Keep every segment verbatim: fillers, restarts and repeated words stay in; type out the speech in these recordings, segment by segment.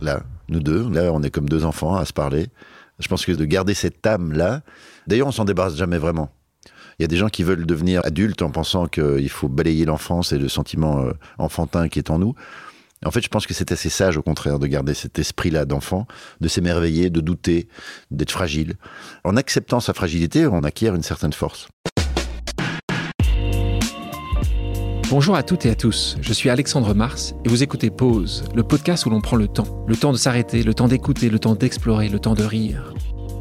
là, nous deux. Là, on est comme deux enfants à se parler. Je pense que de garder cette âme-là... D'ailleurs, on s'en débarrasse jamais vraiment. Il y a des gens qui veulent devenir adultes en pensant qu'il faut balayer l'enfance et le sentiment enfantin qui est en nous. En fait, je pense que c'est assez sage, au contraire, de garder cet esprit-là d'enfant, de s'émerveiller, de douter, d'être fragile. En acceptant sa fragilité, on acquiert une certaine force. Bonjour à toutes et à tous, je suis Alexandre Mars et vous écoutez Pause, le podcast où l'on prend le temps. Le temps de s'arrêter, le temps d'écouter, le temps d'explorer, le temps de rire.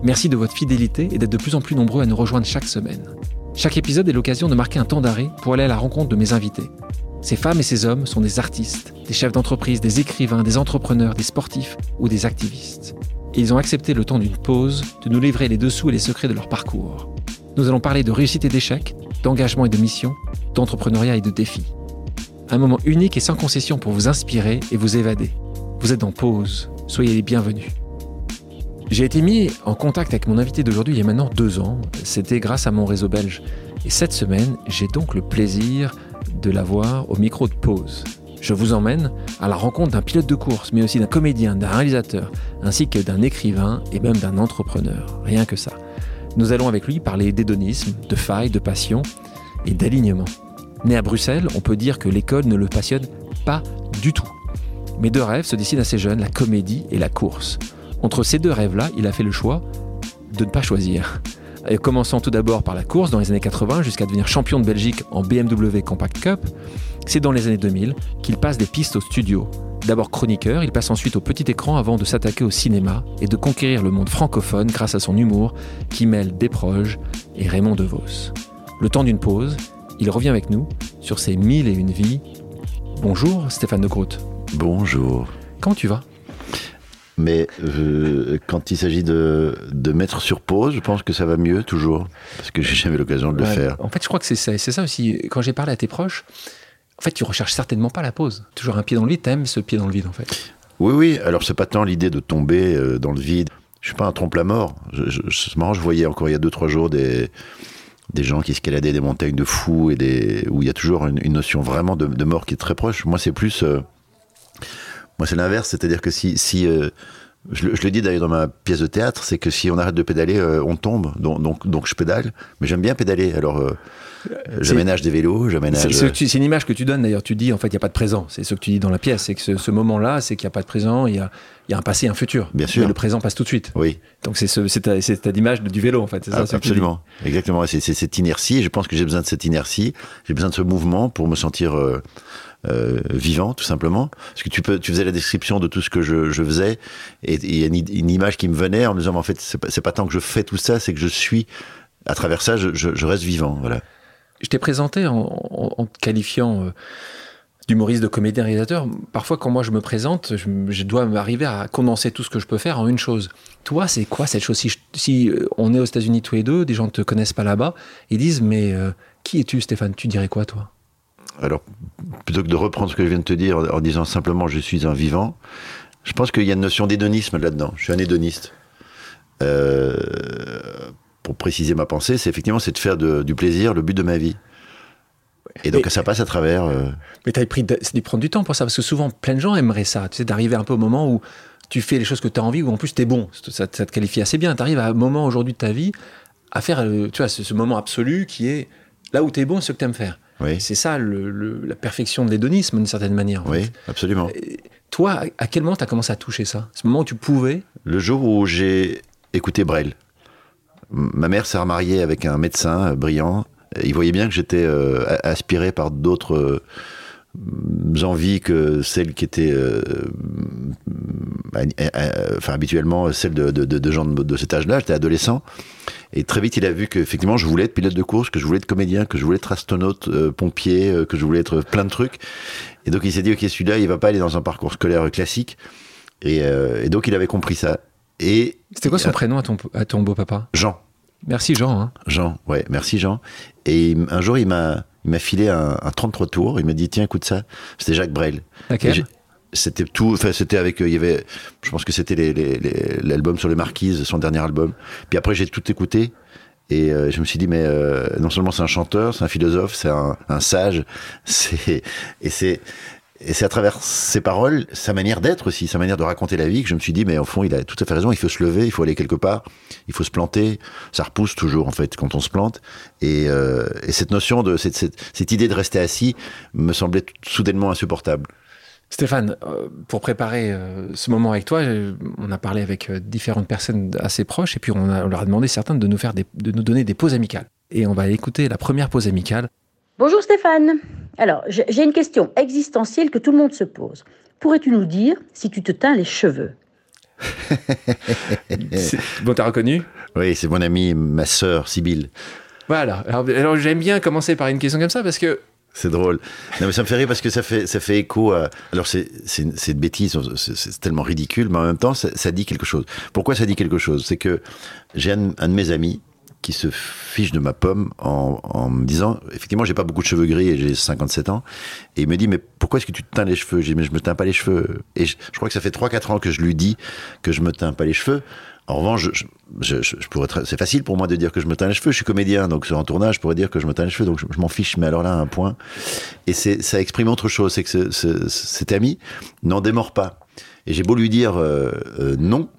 Merci de votre fidélité et d'être de plus en plus nombreux à nous rejoindre chaque semaine. Chaque épisode est l'occasion de marquer un temps d'arrêt pour aller à la rencontre de mes invités. Ces femmes et ces hommes sont des artistes, des chefs d'entreprise, des écrivains, des entrepreneurs, des sportifs ou des activistes. Et ils ont accepté le temps d'une pause de nous livrer les dessous et les secrets de leur parcours. Nous allons parler de réussite et d'échec, d'engagement et de mission, d'entrepreneuriat et de défis. Un moment unique et sans concession pour vous inspirer et vous évader. Vous êtes en pause, soyez les bienvenus. J'ai été mis en contact avec mon invité d'aujourd'hui il y a maintenant deux ans, c'était grâce à mon réseau belge. Et cette semaine, j'ai donc le plaisir de l'avoir au micro de pause. Je vous emmène à la rencontre d'un pilote de course, mais aussi d'un comédien, d'un réalisateur, ainsi que d'un écrivain et même d'un entrepreneur, rien que ça. Nous allons avec lui parler d'hédonisme, de failles, de passion et d'alignement. Né à Bruxelles, on peut dire que l'école ne le passionne pas du tout. Mais deux rêves se dessinent assez jeunes, la comédie et la course. Entre ces deux rêves-là, il a fait le choix de ne pas choisir. Et commençant tout d'abord par la course dans les années quatre-vingts jusqu'à devenir champion de Belgique en B M W Compact Cup, c'est dans les années deux mille qu'il passe des pistes au studio. D'abord chroniqueur, il passe ensuite au petit écran avant de s'attaquer au cinéma et de conquérir le monde francophone grâce à son humour qui mêle Desproges et Raymond Devos. Le temps d'une pause, il revient avec nous sur ses mille et une vies. Bonjour Stéphane de Groot. Bonjour. Comment tu vas ? Mais euh, quand il s'agit de, de mettre sur pause, je pense que ça va mieux toujours, parce que j'ai jamais l'occasion de le ouais, faire. En fait, je crois que c'est ça, c'est ça aussi. Quand j'ai parlé à tes proches, en fait, tu recherches certainement pas la pause. Toujours un pied dans le vide, t'aimes ce pied dans le vide, en fait. Oui, oui. Alors, c'est pas tant l'idée de tomber dans le vide. Je suis pas un trompe-la-mort. Je, je, c'est marrant, je voyais encore il y a deux, trois jours des... des gens qui escaladaient des montagnes de fous et des... où il y a toujours une, une notion vraiment de, de mort qui est très proche. Moi, c'est plus... Euh... Moi, c'est l'inverse, c'est-à-dire que si... si euh, je, je le dis d'ailleurs dans ma pièce de théâtre, c'est que si on arrête de pédaler, euh, on tombe. Donc, donc, donc je pédale, mais j'aime bien pédaler. Alors, euh, j'aménage des vélos, j'aménage... C'est, c'est, tu, c'est une image que tu donnes d'ailleurs. Tu dis, en fait, il n'y a pas de présent. C'est ce que tu dis dans la pièce. C'est que ce, ce moment-là, c'est qu'il n'y a pas de présent, il y a, y a un passé, un futur. Bien sûr. Mais le présent passe tout de suite. Oui. Donc, c'est, ce, c'est, ta, c'est ta image du vélo, en fait. C'est ça, ah, ce absolument. Exactement. C'est, c'est cette inertie. Je pense que j'ai besoin de cette inertie. J'ai besoin de ce mouvement pour me sentir... Euh, Euh, vivant tout simplement, parce que tu, peux, tu faisais la description de tout ce que je, je faisais et il y a une, une image qui me venait en me disant mais en fait c'est pas, c'est pas tant que je fais tout ça, c'est que je suis à travers ça, je, je, je reste vivant, voilà. Je t'ai présenté en, en, en te qualifiant euh, d'humoriste, de comédien, réalisateur. Parfois quand moi je me présente, je, je dois m'arriver à condenser tout ce que je peux faire en une chose. Toi, c'est quoi cette chose? Si, je, si on est aux États-Unis tous les deux, des gens ne te connaissent pas là-bas, ils disent mais euh, qui es-tu Stéphane? Tu dirais quoi toi? Alors, plutôt que de reprendre ce que je viens de te dire en disant simplement « je suis un vivant », je pense qu'il y a une notion d'hédonisme là-dedans. Je suis un hédoniste. Euh, pour préciser ma pensée, c'est effectivement c'est de faire de, du plaisir le but de ma vie. Et donc mais, ça passe à travers... Euh... Mais tu as pris de, de prendre du temps pour ça, parce que souvent plein de gens aimeraient ça, tu sais, d'arriver un peu au moment où tu fais les choses que tu as envie, où en plus tu es bon, ça, ça te qualifie assez bien. Tu arrives à un moment aujourd'hui de ta vie à faire tu vois, ce, ce moment absolu qui est là où tu es bon, ce que tu aimes faire. Oui. C'est ça, le, le, la perfection de l'hédonisme, d'une certaine manière. En oui, fait. Absolument. Et toi, à quel moment tu as commencé à toucher ça? Ce moment où tu pouvais... Le jour où j'ai écouté Brel. Ma mère s'est remariée avec un médecin brillant. Il voyait bien que j'étais euh, aspiré par d'autres euh, envies que celles qui étaient... Euh, à, à, à, enfin, habituellement, celles de, de, de, de gens de, de cet âge-là. J'étais adolescent. Et très vite, il a vu qu'effectivement, je voulais être pilote de course, que je voulais être comédien, que je voulais être astronaute, euh, pompier, euh, que je voulais être plein de trucs. Et donc, il s'est dit, OK, celui-là, il va pas aller dans un parcours scolaire classique. Et, euh, et donc, il avait compris ça. Et c'était quoi son a... prénom à ton, à ton beau-papa? Jean. Merci Jean. Hein. Jean, ouais, merci Jean. Et un jour, il m'a, il m'a filé un, un trente-trois tours. Il m'a dit, tiens, écoute ça. C'était Jacques Brel. Laquelle? C'était tout, enfin c'était avec, il y avait, je pense que c'était les, les, les, l'album sur les Marquises, son dernier album. Puis après j'ai tout écouté et euh, je me suis dit mais euh, non seulement c'est un chanteur, c'est un philosophe, c'est un, un sage, c'est et c'est Et c'est à travers ses paroles, sa manière d'être aussi, sa manière de raconter la vie, que je me suis dit, mais au fond, il a tout à fait raison, il faut se lever, il faut aller quelque part, il faut se planter, ça repousse toujours, en fait, quand on se plante. Et, euh, et cette notion de, cette, cette, cette idée de rester assis me semblait tout, soudainement insupportable. Stéphane, pour préparer ce moment avec toi, on a parlé avec différentes personnes assez proches, et puis on, a, on leur a demandé certains de nous, faire des, de nous donner des pauses amicales. Et on va écouter la première pause amicale. Bonjour Stéphane. Alors, j'ai une question existentielle que tout le monde se pose. Pourrais-tu nous dire si tu te teins les cheveux ? Bon, t'as reconnu ? Oui, c'est mon amie, ma sœur, Sybille. Voilà. Alors, alors, j'aime bien commencer par une question comme ça parce que... C'est drôle. Non, mais ça me fait rire parce que ça fait, ça fait écho à... Alors, c'est, c'est, c'est une bêtise, c'est, c'est tellement ridicule, mais en même temps, ça, ça dit quelque chose. Pourquoi ça dit quelque chose ? C'est que j'ai un, un de mes amis qui se fiche de ma pomme en, en me disant, effectivement, j'ai pas beaucoup de cheveux gris et j'ai cinquante-sept ans. Et il me dit, mais pourquoi est-ce que tu te teins les cheveux ? Je dis, mais je me teins pas les cheveux. Et je, je crois que ça fait trois quatre ans que je lui dis que je me teins pas les cheveux. En revanche, je, je, je pourrais tra- c'est facile pour moi de dire que je me teins les cheveux. Je suis comédien, donc en tournage, je pourrais dire que je me teins les cheveux, donc je, je m'en fiche. Mais alors là, un point. Et c'est, ça exprime autre chose, c'est que ce, ce, cet ami n'en démord pas. Et j'ai beau lui dire euh, euh, non,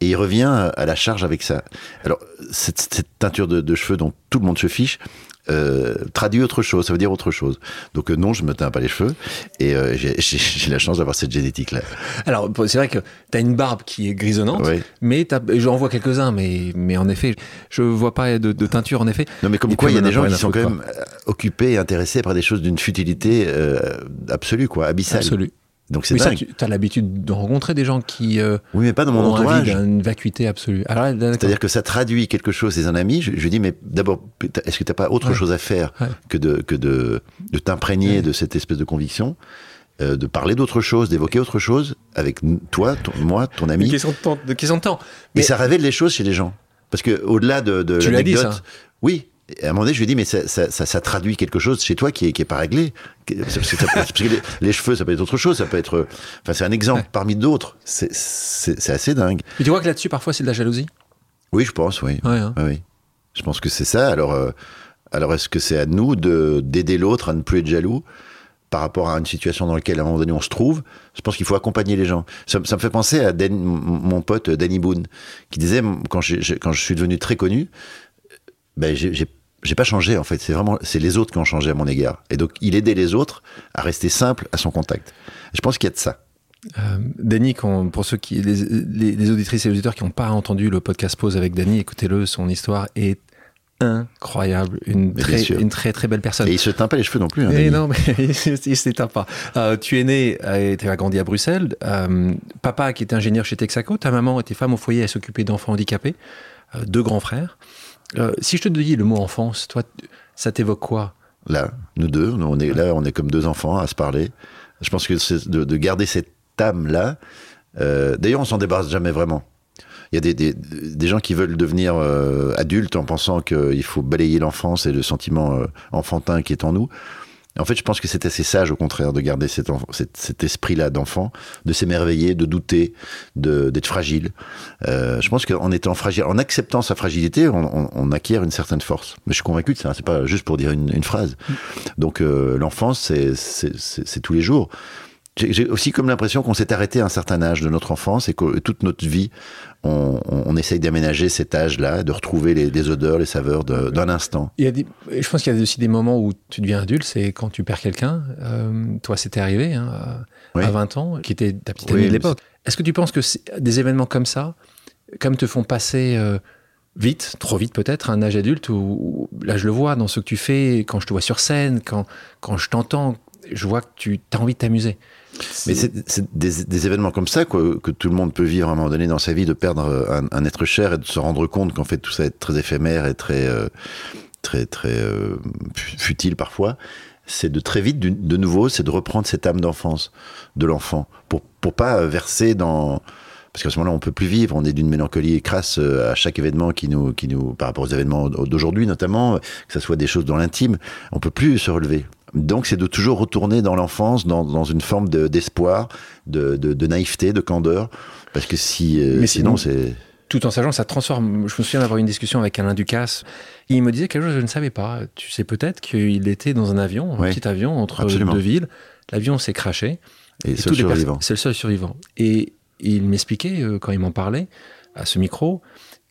et il revient à la charge avec ça. Alors, cette, cette teinture de, de cheveux dont tout le monde se fiche, euh, traduit autre chose, ça veut dire autre chose. Donc euh, non, je me teins pas les cheveux, et euh, j'ai, j'ai, j'ai la chance d'avoir cette génétique-là. Alors, c'est vrai que t'as une barbe qui est grisonnante, oui. mais t'as, j'en vois quelques-uns, mais, mais en effet, je vois pas de, de teinture, en effet. Non, mais comme et quoi, il y a des gens qui sont quand même occupés et intéressés par des choses d'une futilité euh, absolue, quoi, abyssale. Absolue. Donc c'est mais dingue. Ça, tu as l'habitude de rencontrer des gens qui euh, oui, mais pas dans mon ont entourage. Un vide, une vacuité absolue. Alors, là, là, c'est-à-dire que ça traduit quelque chose chez un ami. Je lui dis, mais d'abord, est-ce que tu n'as pas autre ouais. chose à faire ouais. que, de, que de, de t'imprégner ouais. de cette espèce de conviction, euh, de parler d'autre chose, d'évoquer autre chose avec toi, ton, moi, ton ami. Question de temps. De question de temps. Mais... Et ça révèle les choses chez les gens. Parce qu'au-delà de, de tu l'as dit, ça. Oui. Et à un moment donné, je lui dis, mais ça, ça, ça, ça traduit quelque chose chez toi qui est, qui est pas réglé. Parce que, ça, parce que les, les cheveux, ça peut être autre chose, ça peut être, enfin, c'est un exemple ouais. parmi d'autres. C'est, c'est, c'est assez dingue. Mais tu vois que là-dessus, parfois, c'est de la jalousie ? Oui, je pense, oui. Ouais, hein. oui, oui. Je pense que c'est ça. Alors, euh, alors, est-ce que c'est à nous de, d'aider l'autre à ne plus être jaloux par rapport à une situation dans laquelle, à un moment donné, on se trouve ? Je pense qu'il faut accompagner les gens. Ça, ça me fait penser à Dan, mon pote Danny Boon, qui disait, quand, j'ai, j'ai, quand je suis devenu très connu, ben, j'ai, j'ai J'ai pas changé, en fait. C'est vraiment, c'est les autres qui ont changé à mon égard. Et donc, il aidait les autres à rester simple à son contact. Je pense qu'il y a de ça. Euh, Danny, quand, pour ceux qui, les, les, les auditrices et les auditeurs qui n'ont pas entendu le podcast Pause avec Danny, écoutez-le. Son histoire est incroyable. Une très, une très, très belle personne. Et il se teint pas les cheveux non plus. Hein, et non, mais il se teint pas. Euh, tu es né et tu as grandi à Bruxelles. Euh, papa, qui était ingénieur chez Texaco. Ta maman était femme au foyer, elle s'occupait d'enfants handicapés. Euh, deux grands frères. Euh, si je te dis le mot enfance, toi, ça t'évoque quoi ? Là, nous deux, nous, on est, là, on est comme deux enfants à se parler. Je pense que c'est de, de garder cette âme-là. Euh, d'ailleurs, on s'en débarrasse jamais vraiment. Il y a des, des, des gens qui veulent devenir euh, adultes en pensant qu'il faut balayer l'enfance et le sentiment euh, enfantin qui est en nous. En fait, je pense que c'est assez sage, au contraire, de garder cet, enf- cet, cet esprit-là d'enfant, de s'émerveiller, de douter, de, d'être fragile. Euh, je pense qu'en étant fragile, en acceptant sa fragilité, on, on, on acquiert une certaine force. Mais je suis convaincu de ça, c'est pas juste pour dire une, une phrase. Donc euh, l'enfance, c'est, c'est, c'est, c'est tous les jours. J'ai, j'ai aussi comme l'impression qu'on s'est arrêté à un certain âge de notre enfance et que toute notre vie, on, on, on essaye d'aménager cet âge-là, de retrouver les, les odeurs, les saveurs de, d'un instant. Il y a des, je pense qu'il y a aussi des moments où tu deviens adulte, c'est quand tu perds quelqu'un. Euh, toi, c'était arrivé hein, à, oui. à vingt ans, qui était ta petite amie oui, de l'époque. Est-ce que tu penses que des événements comme ça, comme te font passer... Euh, Vite, trop vite peut-être, à un âge adulte où, où, là je le vois dans ce que tu fais, quand je te vois sur scène, quand, quand je t'entends, je vois que tu as envie de t'amuser. C'est... Mais c'est, c'est des, des événements comme ça quoi, que tout le monde peut vivre à un moment donné dans sa vie, de perdre un, un être cher et de se rendre compte qu'en fait tout ça est très éphémère et très, euh, très, très euh, futile parfois. C'est de très vite, de nouveau, c'est de reprendre cette âme d'enfance, de l'enfant, pour, pour pas verser dans... Parce qu'à ce moment-là, on ne peut plus vivre, on est d'une mélancolie crasse à chaque événement qui nous, qui nous, par rapport aux événements d'aujourd'hui notamment, que ce soit des choses dans l'intime, on ne peut plus se relever. Donc c'est de toujours retourner dans l'enfance, dans, dans une forme de, d'espoir, de, de, de naïveté, de candeur, parce que si, euh, sinon, sinon c'est... Tout en sachant que ça transforme. Je me souviens d'avoir eu une discussion avec Alain Ducasse. Il me disait quelque chose que je ne savais pas. Tu sais peut-être qu'il était dans un avion, un oui, petit avion entre absolument. Deux villes. L'avion s'est crashé. Et, et seul survivant. C'est le seul survivant. Et il m'expliquait, euh, quand il m'en parlait, à ce micro,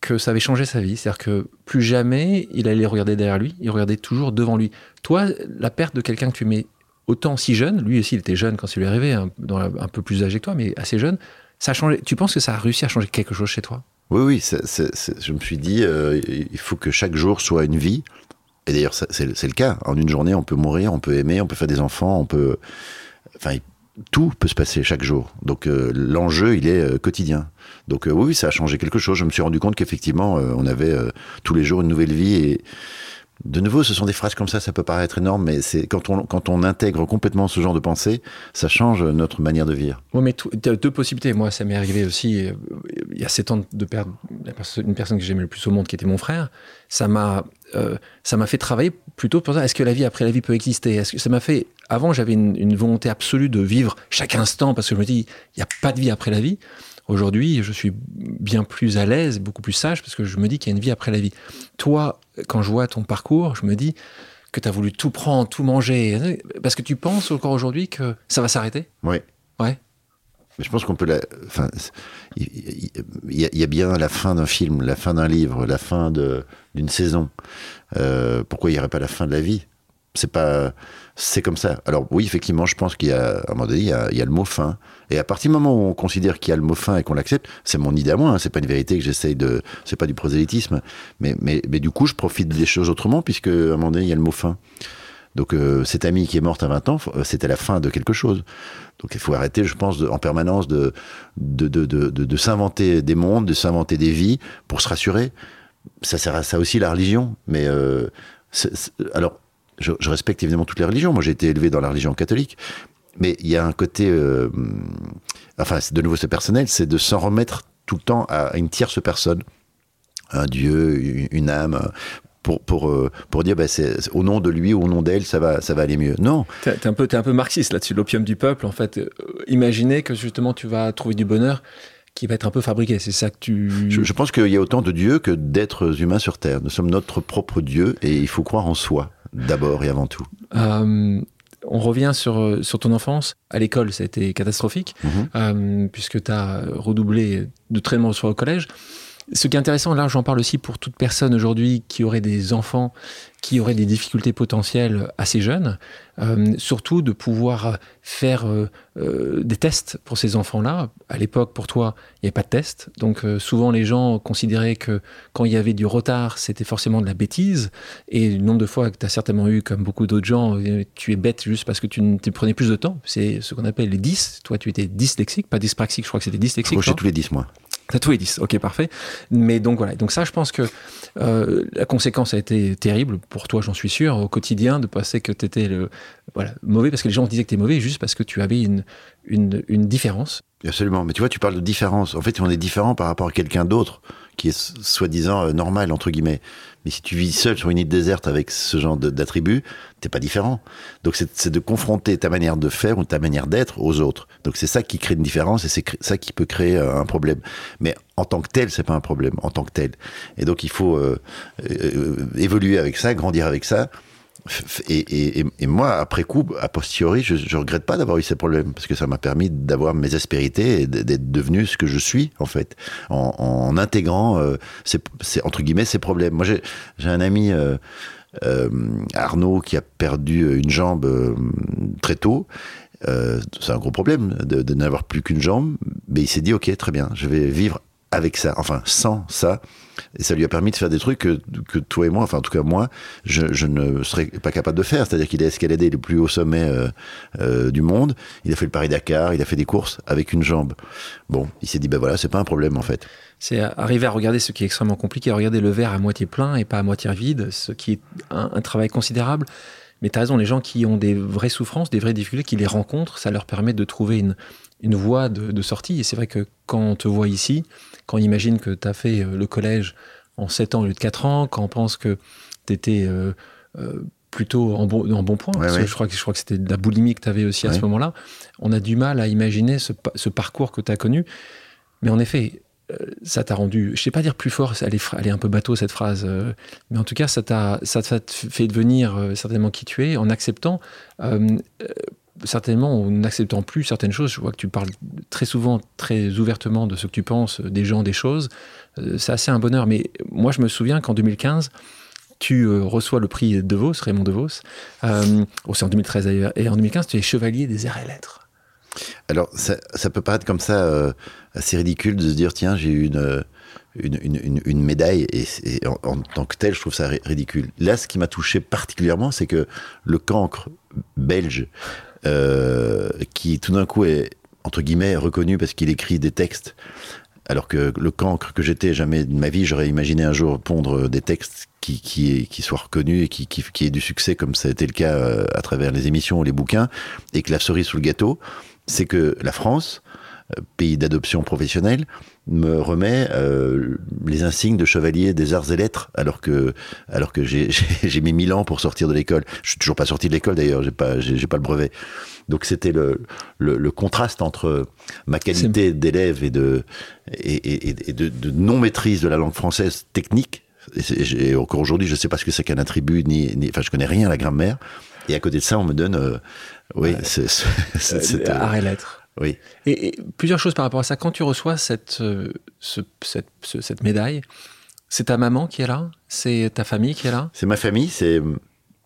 que ça avait changé sa vie. C'est-à-dire que plus jamais il allait regarder derrière lui, il regardait toujours devant lui. Toi, la perte de quelqu'un que tu mets autant si jeune, lui aussi il était jeune quand il lui est arrivé, un, dans la, un peu plus âgé que toi, mais assez jeune, ça a changé. Tu penses que ça a réussi à changer quelque chose chez toi ? Oui, oui, c'est, c'est, c'est, je me suis dit, euh, il faut que chaque jour soit une vie. Et d'ailleurs, ça, c'est, c'est le cas. En une journée, on peut mourir, on peut aimer, on peut faire des enfants, on peut... Enfin, il... tout peut se passer chaque jour. Donc, euh, l'enjeu, il est euh, quotidien. Donc, euh, oui, ça a changé quelque chose. Je me suis rendu compte qu'effectivement, euh, on avait euh, tous les jours une nouvelle vie. Et de nouveau, ce sont des phrases comme ça, ça peut paraître énorme, mais c'est, quand, on, quand on intègre complètement ce genre de pensée, ça change notre manière de vivre. Oui, mais tu as deux possibilités. Moi, ça m'est arrivé aussi, euh, il y a sept ans de perdre une personne que j'aimais le plus au monde, qui était mon frère. Ça m'a... Euh, ça m'a fait travailler plutôt pour ça. Est-ce que la vie après la vie peut exister ? Est-ce que ça m'a fait... Avant, j'avais une, une volonté absolue de vivre chaque instant parce que je me dis, il n'y a pas de vie après la vie. Aujourd'hui, je suis bien plus à l'aise, beaucoup plus sage parce que je me dis qu'il y a une vie après la vie. Toi, quand je vois ton parcours, je me dis que tu as voulu tout prendre, tout manger. Parce que tu penses encore aujourd'hui que ça va s'arrêter ? Oui. Ouais. Je pense qu'on peut la... Enfin, il y, y a bien la fin d'un film, la fin d'un livre, la fin de, d'une saison. Euh, pourquoi il n'y aurait pas la fin de la vie ? C'est pas... C'est comme ça. Alors oui, effectivement, je pense qu'il y a... À un moment donné, il y a, il y a le mot fin. Et à partir du moment où on considère qu'il y a le mot fin et qu'on l'accepte, c'est mon idée à moi, hein, c'est pas une vérité que j'essaye de... C'est pas du prosélytisme. Mais, mais, mais du coup, je profite des choses autrement, puisque à un moment donné, il y a le mot fin. Donc, euh, cette amie qui est morte à vingt ans, c'était la fin de quelque chose. Donc, il faut arrêter, je pense, de, en permanence de, de, de, de, de, de s'inventer des mondes, de s'inventer des vies pour se rassurer. Ça sert à ça aussi, la religion. Mais, euh, c'est, c'est, alors, je, je respecte évidemment toutes les religions. Moi, j'ai été élevé dans la religion catholique. Mais il y a un côté... Euh, enfin, de nouveau, c'est personnel, c'est de s'en remettre tout le temps à une tierce personne. Un dieu, une âme... Pour, pour, pour dire, bah, c'est, au nom de lui ou au nom d'elle, ça va, ça va aller mieux. Non. T'es, t'es, un peu, t'es un peu marxiste là-dessus, l'opium du peuple, en fait. Euh, imaginez que justement, tu vas trouver du bonheur qui va être un peu fabriqué. C'est ça que tu... Je, je pense qu'il y a autant de dieux que d'êtres humains sur Terre. Nous sommes notre propre Dieu et il faut croire en soi, d'abord et avant tout. Euh, on revient sur, sur ton enfance. À l'école, ça a été catastrophique, mmh. euh, puisque tu as redoublé de très nombreuses fois au collège. Ce qui est intéressant, là j'en parle aussi pour toute personne aujourd'hui qui aurait des enfants, qui aurait des difficultés potentielles assez jeunes, euh, surtout de pouvoir faire euh, euh, des tests pour ces enfants-là. À l'époque, pour toi, il n'y avait pas de test. Donc euh, souvent les gens considéraient que quand il y avait du retard, c'était forcément de la bêtise. Et le nombre de fois que tu as certainement eu, comme beaucoup d'autres gens, euh, tu es bête juste parce que tu, n- tu prenais plus de temps. C'est ce qu'on appelle les dys. Toi, tu étais dyslexique, pas dyspraxique, je crois que c'était dyslexique. Moi, j'ai tous les dys, moi. T'as tous les dix, ok, parfait. Mais donc voilà, donc ça, je pense que euh, la conséquence a été terrible pour toi, j'en suis sûr, au quotidien, de penser que t'étais le, voilà, mauvais, parce que les gens disaient que t'es mauvais juste parce que tu avais une, une, une différence. Absolument, mais tu vois, tu parles de différence. En fait, on est différent par rapport à quelqu'un d'autre qui est soi-disant normal, entre guillemets. Mais si tu vis seul sur une île déserte avec ce genre de, d'attributs, t'es pas différent. Donc c'est, c'est de confronter ta manière de faire ou ta manière d'être aux autres. Donc c'est ça qui crée une différence et c'est ça qui peut créer un problème. Mais en tant que tel, c'est pas un problème, en tant que tel. Et donc il faut euh, euh, évoluer avec ça, grandir avec ça. Et, et, et moi, après coup, a posteriori, je, je regrette pas d'avoir eu ces problèmes parce que ça m'a permis d'avoir mes aspérités et d'être devenu ce que je suis en fait, en, en intégrant euh, ces, ces, entre guillemets ces problèmes. Moi, j'ai, j'ai un ami euh, euh, Arnaud qui a perdu une jambe euh, très tôt. Euh, c'est un gros problème de, de n'avoir plus qu'une jambe, mais il s'est dit ok, très bien, je vais vivre avec ça, enfin sans ça, et ça lui a permis de faire des trucs que, que toi et moi, enfin en tout cas moi, je, je ne serais pas capable de faire, c'est-à-dire qu'il a escaladé le plus haut sommet euh, euh, du monde, il a fait le Paris-Dakar, il a fait des courses avec une jambe. Bon, il s'est dit ben voilà, c'est pas un problème en fait. C'est arriver à regarder ce qui est extrêmement compliqué, à regarder le verre à moitié plein et pas à moitié vide, ce qui est un, un travail considérable. Mais t'as raison, les gens qui ont des vraies souffrances, des vraies difficultés, qui les rencontrent, ça leur permet de trouver une, une voie de, de sortie. Et c'est vrai que quand on te voit ici, quand on imagine que t'as fait le collège en sept ans au lieu de quatre ans, quand on pense que t'étais euh, euh, plutôt en bon, en bon point, ouais, parce ouais. Que je crois que, je crois que c'était de la boulimie que t'avais aussi à ouais. Ce moment-là, on a du mal à imaginer ce, ce parcours que t'as connu. Mais en effet... ça t'a rendu, je sais pas dire plus fort, elle est, elle est un peu bateau cette phrase, euh, mais en tout cas ça t'a, ça t'a fait devenir euh, certainement qui tu es en acceptant euh, euh, certainement en n'acceptant plus certaines choses. Je vois que tu parles très souvent, très ouvertement de ce que tu penses, des gens, des choses. Euh, c'est assez un bonheur. Mais moi, je me souviens qu'en deux mille quinze, tu euh, reçois le prix Devos, Raymond Devos. Euh, oh, c'est en deux mille treize d'ailleurs. Et en deux mille quinze, tu es chevalier des arts et lettres. Alors, ça, ça peut paraître comme ça euh, assez ridicule de se dire, tiens, j'ai eu une, une, une, une, une médaille, et, et en, en tant que tel, je trouve ça ridicule. Là, ce qui m'a touché particulièrement, c'est que le cancre belge, euh, qui tout d'un coup est, entre guillemets, reconnu parce qu'il écrit des textes, alors que le cancre que j'étais, jamais de ma vie, j'aurais imaginé un jour pondre des textes qui, qui, qui soient reconnus et qui, qui, qui aient du succès, comme ça a été le cas à travers les émissions ou les bouquins, et que la cerise sous le gâteau, c'est que la France, pays d'adoption professionnelle, me remet euh, les insignes de chevalier des arts et lettres, alors que alors que j'ai, j'ai, j'ai mis mille ans pour sortir de l'école. Je suis toujours pas sorti de l'école d'ailleurs, j'ai pas j'ai, j'ai pas le brevet. Donc c'était le, le le contraste entre ma qualité d'élève et de et, et, et de, de non maîtrise de la langue française technique. Et, et encore aujourd'hui, je sais pas ce que c'est qu'un attribut, ni ni enfin je connais rien à la grammaire. Et à côté de ça, on me donne euh, oui, ouais. c'est, c'est, c'est, c'est, euh, art et lettres. Oui. Et, et plusieurs choses par rapport à ça. Quand tu reçois cette, euh, ce, cette, ce, cette médaille, c'est ta maman qui est là? C'est ta famille qui est là? C'est ma famille, c'est...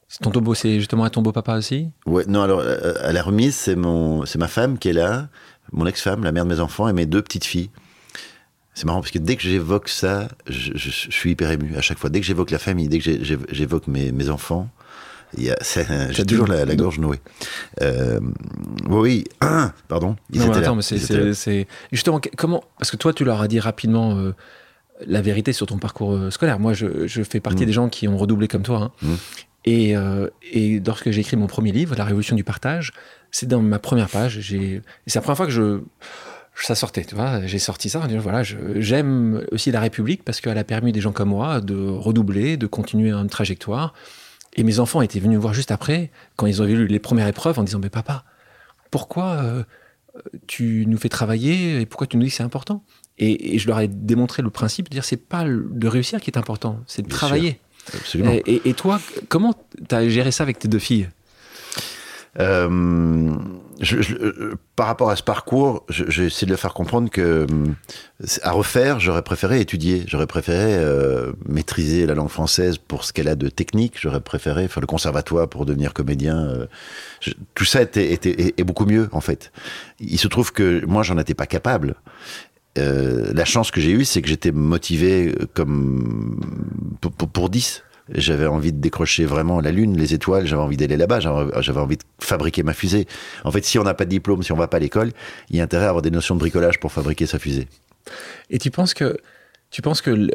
C'est, ton tombeau, c'est justement à ton beau-papa aussi? Ouais, non, alors, à la remise, c'est, mon, c'est ma femme qui est là, mon ex-femme, la mère de mes enfants, et mes deux petites filles. C'est marrant, parce que dès que j'évoque ça, je, je, je suis hyper ému à chaque fois. Dès que j'évoque la famille, dès que j'évoque mes, mes enfants... Il y a, c'est, j'ai toujours la, la gorge nouée. Euh, oui, ah, pardon. Ils non, attends, mais c'est, c'est, c'est justement comment, parce que toi, tu leur as dit rapidement euh, la vérité sur ton parcours scolaire. Moi, je, je fais partie mmh. des gens qui ont redoublé comme toi. Hein. Mmh. Et, euh, et lorsque j'ai écrit mon premier livre, La Révolution du partage, c'est dans ma première page. J'ai, c'est la première fois que je ça sortait, tu vois. J'ai sorti ça. Voilà, je, j'aime aussi la République parce qu'elle a permis des gens comme moi de redoubler, de continuer une trajectoire. Et mes enfants étaient venus me voir juste après, quand ils ont vu les premières épreuves, en disant « Mais papa, pourquoi euh, tu nous fais travailler et pourquoi tu nous dis que c'est important ?» Et je leur ai démontré le principe de dire « C'est pas de réussir qui est important, c'est de Bien travailler. » Absolument. Et, et toi, comment tu as géré ça avec tes deux filles ? Euh, je, je, par rapport à ce parcours, je, j'ai essayé de le faire comprendre que à refaire, j'aurais préféré étudier, j'aurais préféré euh, maîtriser la langue française pour ce qu'elle a de technique, j'aurais préféré faire le conservatoire pour devenir comédien. Euh, je, tout ça était, était, était est beaucoup mieux en fait. Il se trouve que moi, j'en étais pas capable. Euh, la chance que j'ai eue, c'est que j'étais motivé comme pour, pour, pour dix. J'avais envie de décrocher vraiment la lune, les étoiles, j'avais envie d'aller là-bas, j'avais envie de fabriquer ma fusée. En fait, si on n'a pas de diplôme, si on ne va pas à l'école, il y a intérêt à avoir des notions de bricolage pour fabriquer sa fusée. Et tu penses que, tu penses que le,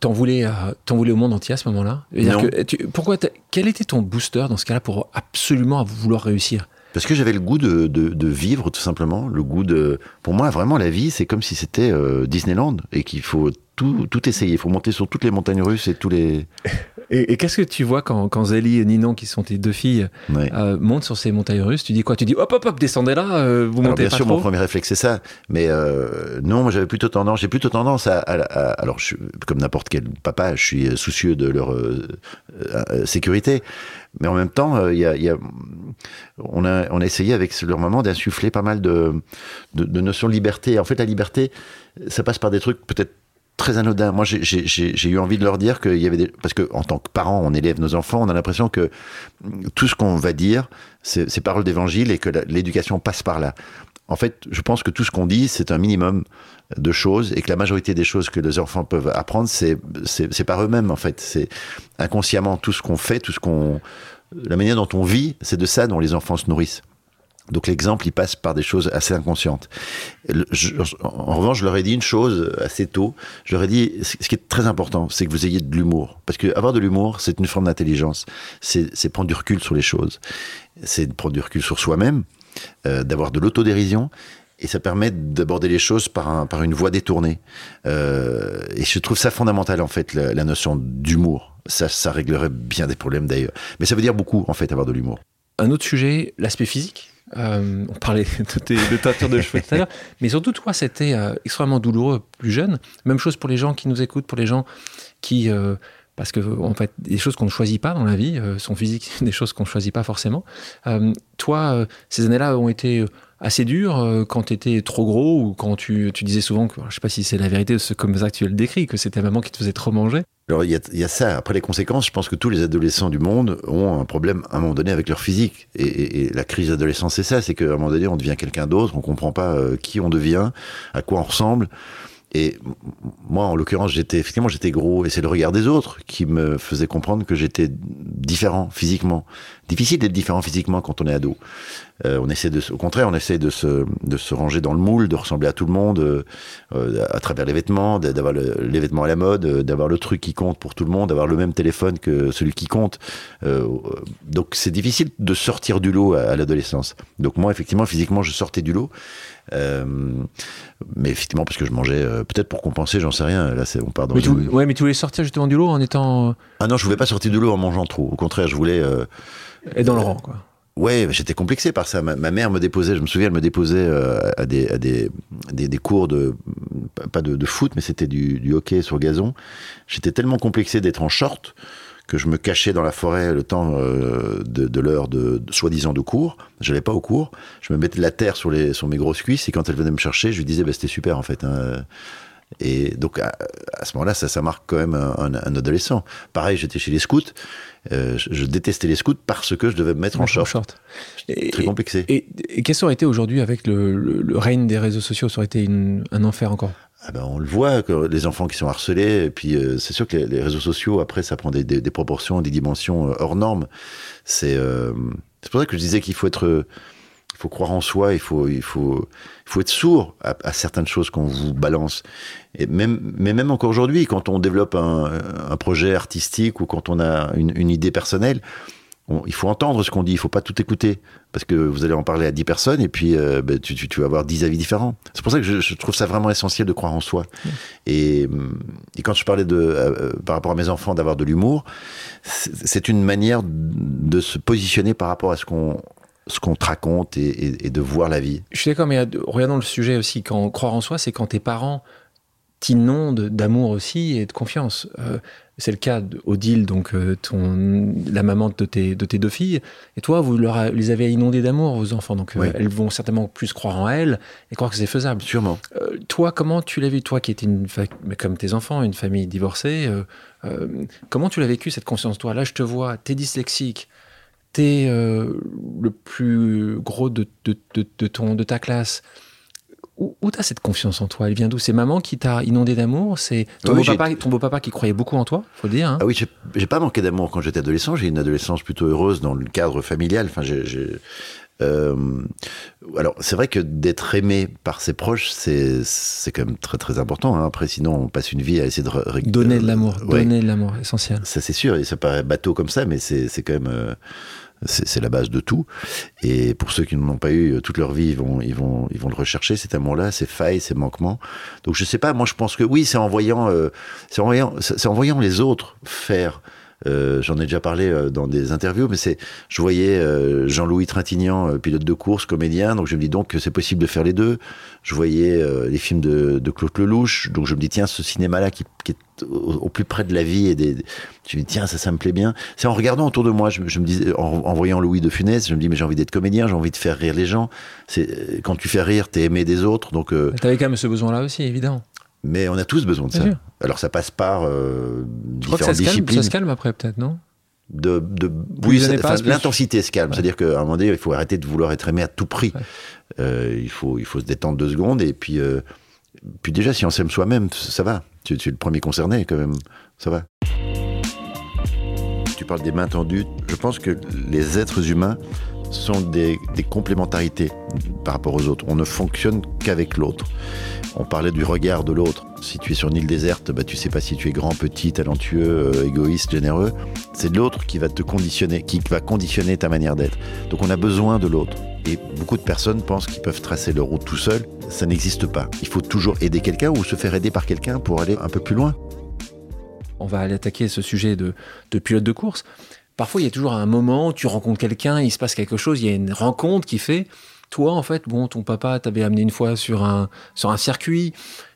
t'en, voulais, t'en voulais au monde entier à ce moment-là ? Non. Que, tu, pourquoi quel était ton booster dans ce cas-là pour absolument vouloir réussir ? Parce que j'avais le goût de, de, de vivre, tout simplement. Le goût de... Pour moi, vraiment, la vie, c'est comme si c'était euh, Disneyland et qu'il faut... Tout, tout essayer, il faut monter sur toutes les montagnes russes et tous les... Et, et qu'est-ce que tu vois quand, quand Zélie et Ninon, qui sont tes deux filles, ouais. euh, montent sur ces montagnes russes? Tu dis quoi? Tu dis hop hop hop, descendez là, euh, vous Alors, montez bien pas sûr, trop. Mon premier réflexe c'est ça, mais euh, non, moi j'avais plutôt tendance, j'ai plutôt tendance à... à, à alors je, comme n'importe quel papa, je suis soucieux de leur euh, euh, sécurité, mais en même temps, il euh, y a, y a, on, a, on a essayé avec leur maman d'insuffler pas mal de, de, de notions de liberté. En fait, la liberté, ça passe par des trucs peut-être très anodin. Moi, j'ai, j'ai, j'ai eu envie de leur dire qu'il y avait des... Parce que, en tant que parents, on élève nos enfants, on a l'impression que tout ce qu'on va dire, c'est, c'est parole d'évangile et que la, l'éducation passe par là. En fait, je pense que tout ce qu'on dit, c'est un minimum de choses et que la majorité des choses que les enfants peuvent apprendre, c'est, c'est, c'est par eux-mêmes, en fait. C'est inconsciemment tout ce qu'on fait, tout ce qu'on... La manière dont on vit, c'est de ça dont les enfants se nourrissent. Donc l'exemple, il passe par des choses assez inconscientes. Le, je, en revanche, je leur ai dit une chose assez tôt. Je leur ai dit, ce qui est très important, c'est que vous ayez de l'humour. Parce que avoir de l'humour, c'est une forme d'intelligence. C'est, c'est prendre du recul sur les choses. C'est prendre du recul sur soi-même, euh, d'avoir de l'autodérision. Et ça permet d'aborder les choses par, un, par une voie détournée. Euh, et je trouve ça fondamental, en fait, la, la notion d'humour. Ça, ça réglerait bien des problèmes, d'ailleurs. Mais ça veut dire beaucoup, en fait, avoir de l'humour. Un autre sujet, l'aspect physique. Euh, on parlait de, tes, de ta tour de cheveux tout à l'heure, mais surtout toi c'était euh, extrêmement douloureux plus jeune, même chose pour les gens qui nous écoutent, pour les gens qui euh, parce que en fait, des choses qu'on ne choisit pas dans la vie euh, sont physiques, des choses qu'on ne choisit pas forcément. Euh, toi, euh, ces années-là ont été assez dures euh, quand tu étais trop gros ou quand tu, tu disais souvent, que, je ne sais pas si c'est la vérité, c'est comme ça que tu le décris, que c'était ta maman qui te faisait trop manger. Alors il y, y a ça, après les conséquences, je pense que tous les adolescents du monde ont un problème à un moment donné avec leur physique. Et, et, et la crise d'adolescence, c'est ça, c'est qu'à un moment donné, on devient quelqu'un d'autre, on ne comprend pas euh, qui on devient, à quoi on ressemble. Et moi, en l'occurrence, j'étais, effectivement, j'étais gros, et c'est le regard des autres qui me faisait comprendre que j'étais différent physiquement. Difficile d'être différent physiquement quand on est ado. Euh, on essaie de, au contraire, on essaie de se, de se ranger dans le moule, de ressembler à tout le monde, euh, à travers les vêtements, d'avoir le, les vêtements à la mode, euh, d'avoir le truc qui compte pour tout le monde, d'avoir le même téléphone que celui qui compte. Euh, donc, c'est difficile de sortir du lot à, à l'adolescence. Donc moi, effectivement, physiquement, je sortais du lot. Euh, mais effectivement, parce que je mangeais, euh, peut-être pour compenser, j'en sais rien. Là, c'est, on part dans. Mais tu, le... ouais, mais tu voulais sortir justement du lot en étant. Ah non, je voulais pas sortir du lot en mangeant trop. Au contraire, je voulais. Euh, Et dans le rang, quoi. Ouais, j'étais complexé par ça. Ma, ma mère me déposait, je me souviens, elle me déposait euh, à, des, à des, des, des cours de, pas de, de foot, mais c'était du, du hockey sur gazon. J'étais tellement complexé d'être en short que je me cachais dans la forêt le temps euh, de, de l'heure de, de soi-disant de cours. Je n'allais pas au cours. Je me mettais de la terre sur, les, sur mes grosses cuisses et quand elle venait me chercher, je lui disais, bah, c'était super en fait. Hein. Et donc, à, à ce moment-là, ça, ça marque quand même un, un, un adolescent. Pareil, j'étais chez les scouts. Euh, je, je détestais les scouts parce que je devais me mettre en, en short. short. Et, très complexé. Et, et, et qu'est-ce qui aurait été aujourd'hui avec le, le, le règne des réseaux sociaux? Ça aurait été une, un enfer encore. Ah ben on le voit, que les enfants qui sont harcelés, et puis euh, c'est sûr que les, les réseaux sociaux, après, ça prend des, des, des proportions, des dimensions hors normes. C'est, euh, c'est pour ça que je disais qu'il faut être... Il faut croire en soi, il faut, il faut, il faut être sourd à, à certaines choses qu'on vous balance. Et même, mais même encore aujourd'hui, quand on développe un, un projet artistique ou quand on a une, une idée personnelle, on, il faut entendre ce qu'on dit, il ne faut pas tout écouter. Parce que vous allez en parler à dix personnes et puis euh, ben, tu, tu, tu vas avoir dix avis différents. C'est pour ça que je, je trouve ça vraiment essentiel de croire en soi. Mmh. Et, et quand je parlais de, euh, par rapport à mes enfants d'avoir de l'humour, c'est, c'est une manière de se positionner par rapport à ce qu'on... ce qu'on te raconte et, et, et de voir la vie. Je suis d'accord, mais regardons le sujet aussi. Quand croire en soi, c'est quand tes parents t'inondent d'amour aussi et de confiance. Euh, c'est le cas d'Odile, donc ton, la maman de tes, de tes deux filles. Et toi, vous leur, les avez inondés d'amour, vos enfants. Donc oui. euh, elles vont certainement plus croire en elles et croire que c'est faisable. Sûrement. Euh, toi, comment tu l'as vu? Toi qui étais une fa... comme tes enfants, une famille divorcée, euh, euh, comment tu l'as vécu cette conscience? Toi, là, je te vois, t'es dyslexique. T'es euh, le plus gros de, de, de, de, ton, de ta classe. Où, où t'as cette confiance en toi? Elle vient d'où? C'est maman qui t'a inondé d'amour? C'est ton, oui, beau-papa, ton beau-papa qui croyait beaucoup en toi, faut le dire. Hein. Ah oui, j'ai, j'ai pas manqué d'amour quand j'étais adolescent. J'ai une adolescence plutôt heureuse dans le cadre familial. Enfin, j'ai, j'ai, euh, alors, c'est vrai que d'être aimé par ses proches, c'est, c'est quand même très très important. Hein. Après, sinon, on passe une vie à essayer de... Ré- donner de l'amour, ouais. Donner de l'amour, essentiel. Ça, c'est sûr. Et ça paraît bateau comme ça, mais c'est, c'est quand même... Euh, C'est, c'est la base de tout. Et pour ceux qui ne l'ont pas eu toute leur vie, ils vont, ils vont, ils vont le rechercher, cet amour-là, ces failles, ces manquements. Donc je sais pas, moi je pense que oui, c'est en voyant, euh, c'est en voyant, c'est en voyant les autres faire. Euh, j'en ai déjà parlé euh, dans des interviews, mais c'est, je voyais euh, Jean-Louis Trintignant, euh, pilote de course, comédien, donc je me dis donc que c'est possible de faire les deux. Je voyais euh, les films de, de Claude Lelouch, donc je me dis tiens, ce cinéma-là qui, qui est au, au plus près de la vie, et des, je me dis tiens, ça, ça me plaît bien. C'est en regardant autour de moi, je, je me dis, en, en voyant Louis de Funès, je me dis mais j'ai envie d'être comédien, j'ai envie de faire rire les gens. C'est, quand tu fais rire, t'es aimé des autres. Donc, euh, t'avais quand même ce besoin-là aussi, évidemment. Mais on a tous besoin de bien ça. Sûr. Alors ça passe par euh, différentes disciplines. Je crois que ça se calme, ça se calme après peut-être, non? De, de oui, ça, pas, l'intensité se calme. Ouais. C'est-à-dire qu'à un moment donné, il faut arrêter de vouloir être aimé à tout prix. Ouais. Euh, il faut, il faut se détendre deux secondes et puis, euh, puis déjà si on s'aime soi-même, ça va. Tu, tu es le premier concerné quand même, ça va. Tu parles des mains tendues. Je pense que les êtres humains sont des, des complémentarités par rapport aux autres. On ne fonctionne qu'avec l'autre. On parlait du regard de l'autre. Si tu es sur une île déserte, bah, tu ne sais pas si tu es grand, petit, talentueux, euh, égoïste, généreux. C'est l'autre qui va te conditionner, qui va conditionner ta manière d'être. Donc on a besoin de l'autre. Et beaucoup de personnes pensent qu'ils peuvent tracer leur route tout seuls. Ça n'existe pas. Il faut toujours aider quelqu'un ou se faire aider par quelqu'un pour aller un peu plus loin. On va aller attaquer ce sujet de, de pilote de course. Parfois, il y a toujours un moment où tu rencontres quelqu'un, il se passe quelque chose, il y a une rencontre qui fait... Toi, en fait, bon, ton papa t'avait amené une fois sur un, sur un circuit,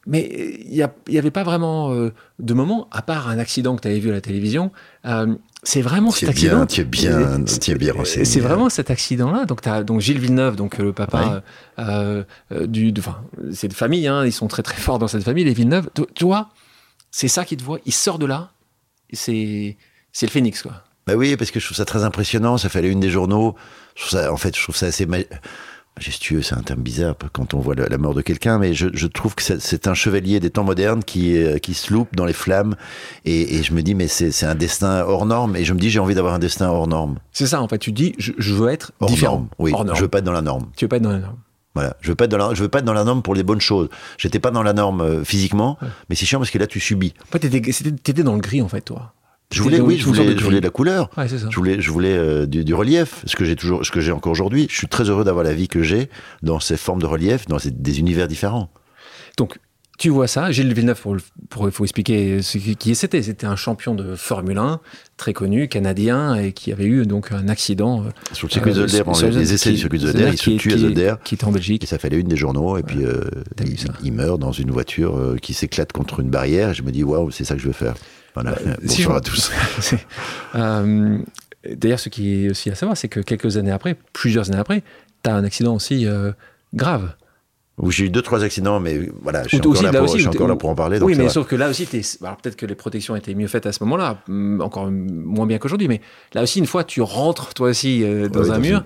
Mais il n'y avait pas vraiment euh, de moment, à part un accident que tu avais vu à la télévision. Euh, c'est vraiment t'es cet accident. Tu es bien, tu es bien renseigné. C'est vraiment cet accident-là. Donc, t'as, donc Gilles Villeneuve, donc le papa oui. euh, euh, du, enfin, c'est de famille. Hein, ils sont très très forts dans cette famille. Les Villeneuve, tu, tu vois, c'est ça qui te voit. Il sort de là. C'est, c'est le phénix, quoi. Bah oui, parce que je trouve ça très impressionnant. Ça fait la une des journaux. Je trouve ça, en fait, je trouve ça assez mal... majestueux, c'est un terme bizarre quand on voit la mort de quelqu'un, mais je, je trouve que c'est, c'est un chevalier des temps modernes qui, qui se loupe dans les flammes, et, et je me dis, mais c'est, c'est un destin hors norme, et je me dis, j'ai envie d'avoir un destin hors norme. C'est ça, en fait, tu dis, je, je veux être hors différent. Norme, oui, hors norme. Je veux pas être dans la norme. Tu veux pas être dans la norme. Voilà, je veux pas être dans la, je veux pas être dans la norme pour les bonnes choses. J'étais pas dans la norme euh, physiquement, ouais. mais c'est chiant parce que là, tu subis. En fait, t'étais, t'étais dans le gris, en fait, toi. Je voulais, oui, je voulais, je voulais de la couleur. Ouais, c'est ça. Je voulais, je voulais euh, du, du relief, ce que j'ai toujours, ce que j'ai encore aujourd'hui. Je suis très heureux d'avoir la vie que j'ai dans ces formes de relief, dans ces, des univers différents. Donc, tu vois ça, Gilles Villeneuve, pour, pour, faut expliquer ce qui c'était. C'était un champion de Formule un très connu, canadien, et qui avait eu donc un accident sur le circuit euh, de Zolder, les, les essais du circuit de Zolder, il se tue à Zolder, qui est en Belgique. Et ça fait la une des journaux, et puis ouais, euh, il, il meurt dans une voiture qui s'éclate contre une barrière. Et je me dis, waouh, c'est ça que je veux faire. Voilà. Euh, Bonjour à tous. euh, d'ailleurs, ce qui est aussi à savoir, c'est que quelques années après, plusieurs années après, t'as un accident aussi euh, grave. Où j'ai eu deux, trois accidents, mais voilà, je suis encore, aussi, là, pour, aussi, je suis encore là pour en parler. Donc oui, mais sauf que là aussi, t'es... alors peut-être que les protections étaient mieux faites à ce moment-là, encore moins bien qu'aujourd'hui, mais là aussi, une fois, tu rentres toi aussi euh, dans oui, un mur,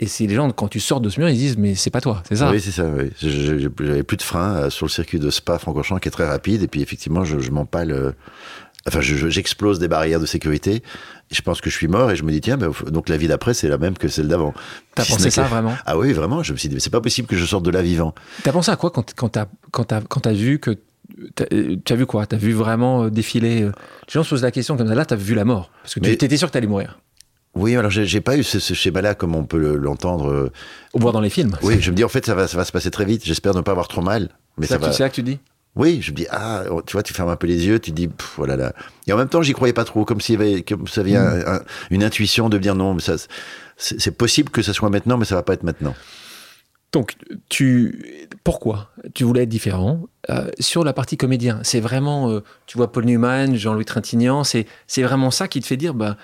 et c'est les gens, quand tu sors de ce mur, ils disent, mais c'est pas toi, c'est ça? Oui, c'est ça, oui. J'avais plus de frein sur le circuit de Spa-Francorchamps, qui est très rapide, et puis effectivement, je, je m'empale... Euh... Enfin, je, je, j'explose des barrières de sécurité. Je pense que je suis mort et je me dis, tiens, ben, donc la vie d'après, c'est la même que celle d'avant. T'as si pensé ça, que... vraiment? Ah oui, vraiment. Je me suis dit, mais c'est pas possible que je sorte de là vivant. T'as pensé à quoi quand, quand, t'as, quand, t'as, quand t'as vu que... T'as, t'as vu quoi? T'as vu vraiment défiler? Les gens se posent la question comme ça. Là, t'as vu la mort. Parce que mais... t'étais sûr que t'allais mourir. Oui, alors j'ai, j'ai pas eu ce, ce schéma-là comme on peut l'entendre. Ou voir dans les films. Oui, je me dis, en fait, ça va, ça va se passer très vite. J'espère ne pas avoir trop mal. Mais c'est, ça là, va... tu, c'est là que tu dis? Oui, je me dis, ah, tu vois, tu fermes un peu les yeux, tu dis, pff, voilà là. Et en même temps, j'y croyais pas trop, comme s'il y avait, comme ça avait un, un, une intuition de dire non, mais ça, c'est, c'est possible que ça soit maintenant, mais ça va pas être maintenant. Donc, tu, pourquoi tu voulais être différent euh, sur la partie comédien? C'est vraiment, euh, tu vois, Paul Newman, Jean-Louis Trintignant, c'est, c'est vraiment ça qui te fait dire, bah,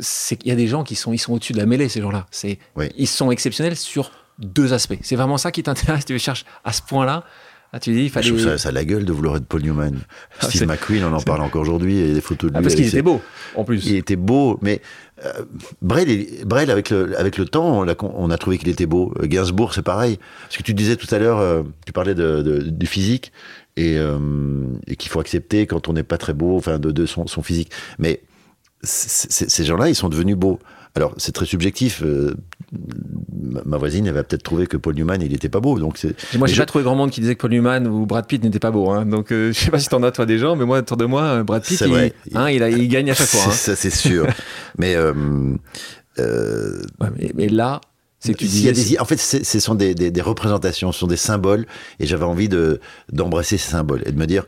c'est qu'il y a des gens qui sont, ils sont au-dessus de la mêlée, ces gens-là. C'est, oui. Ils sont exceptionnels sur deux aspects. C'est vraiment ça qui t'intéresse, tu cherches à ce point-là. Ah, tu dis, il fallait... Je trouve ça, ça a la gueule de vouloir être Paul Newman. Ah, Steve c'est... McQueen, on en parle encore aujourd'hui, et des photos de lui. Ah, parce qu'il était ses... beau, en plus. Il était beau, mais euh, Brel, il... Brel avec, le, avec le temps, on a, on a trouvé qu'il était beau. Gainsbourg, c'est pareil. Ce que tu disais tout à l'heure, euh, tu parlais de, de, du physique, et, euh, et qu'il faut accepter quand on n'est pas très beau, enfin, de, de son, son physique. Mais c'est, c'est, ces gens-là, ils sont devenus beaux. Alors, c'est très subjectif. Euh, ma voisine, elle va peut-être trouver que Paul Newman, il n'était pas beau. Donc c'est... Moi, j'ai je... pas trouvé grand monde qui disait que Paul Newman ou Brad Pitt n'était pas beau. Hein. Donc, euh, je sais pas si t'en as, toi, des gens, mais moi, autour de moi, Brad Pitt, il, il... Hein, il, a, il gagne à chaque c'est, fois. Hein. Ça, c'est sûr. mais, euh, euh... Ouais, mais, mais là... C'est tu dis... des... En fait, ce sont des, des, des représentations, ce sont des symboles, et j'avais envie de, d'embrasser ces symboles et de me dire,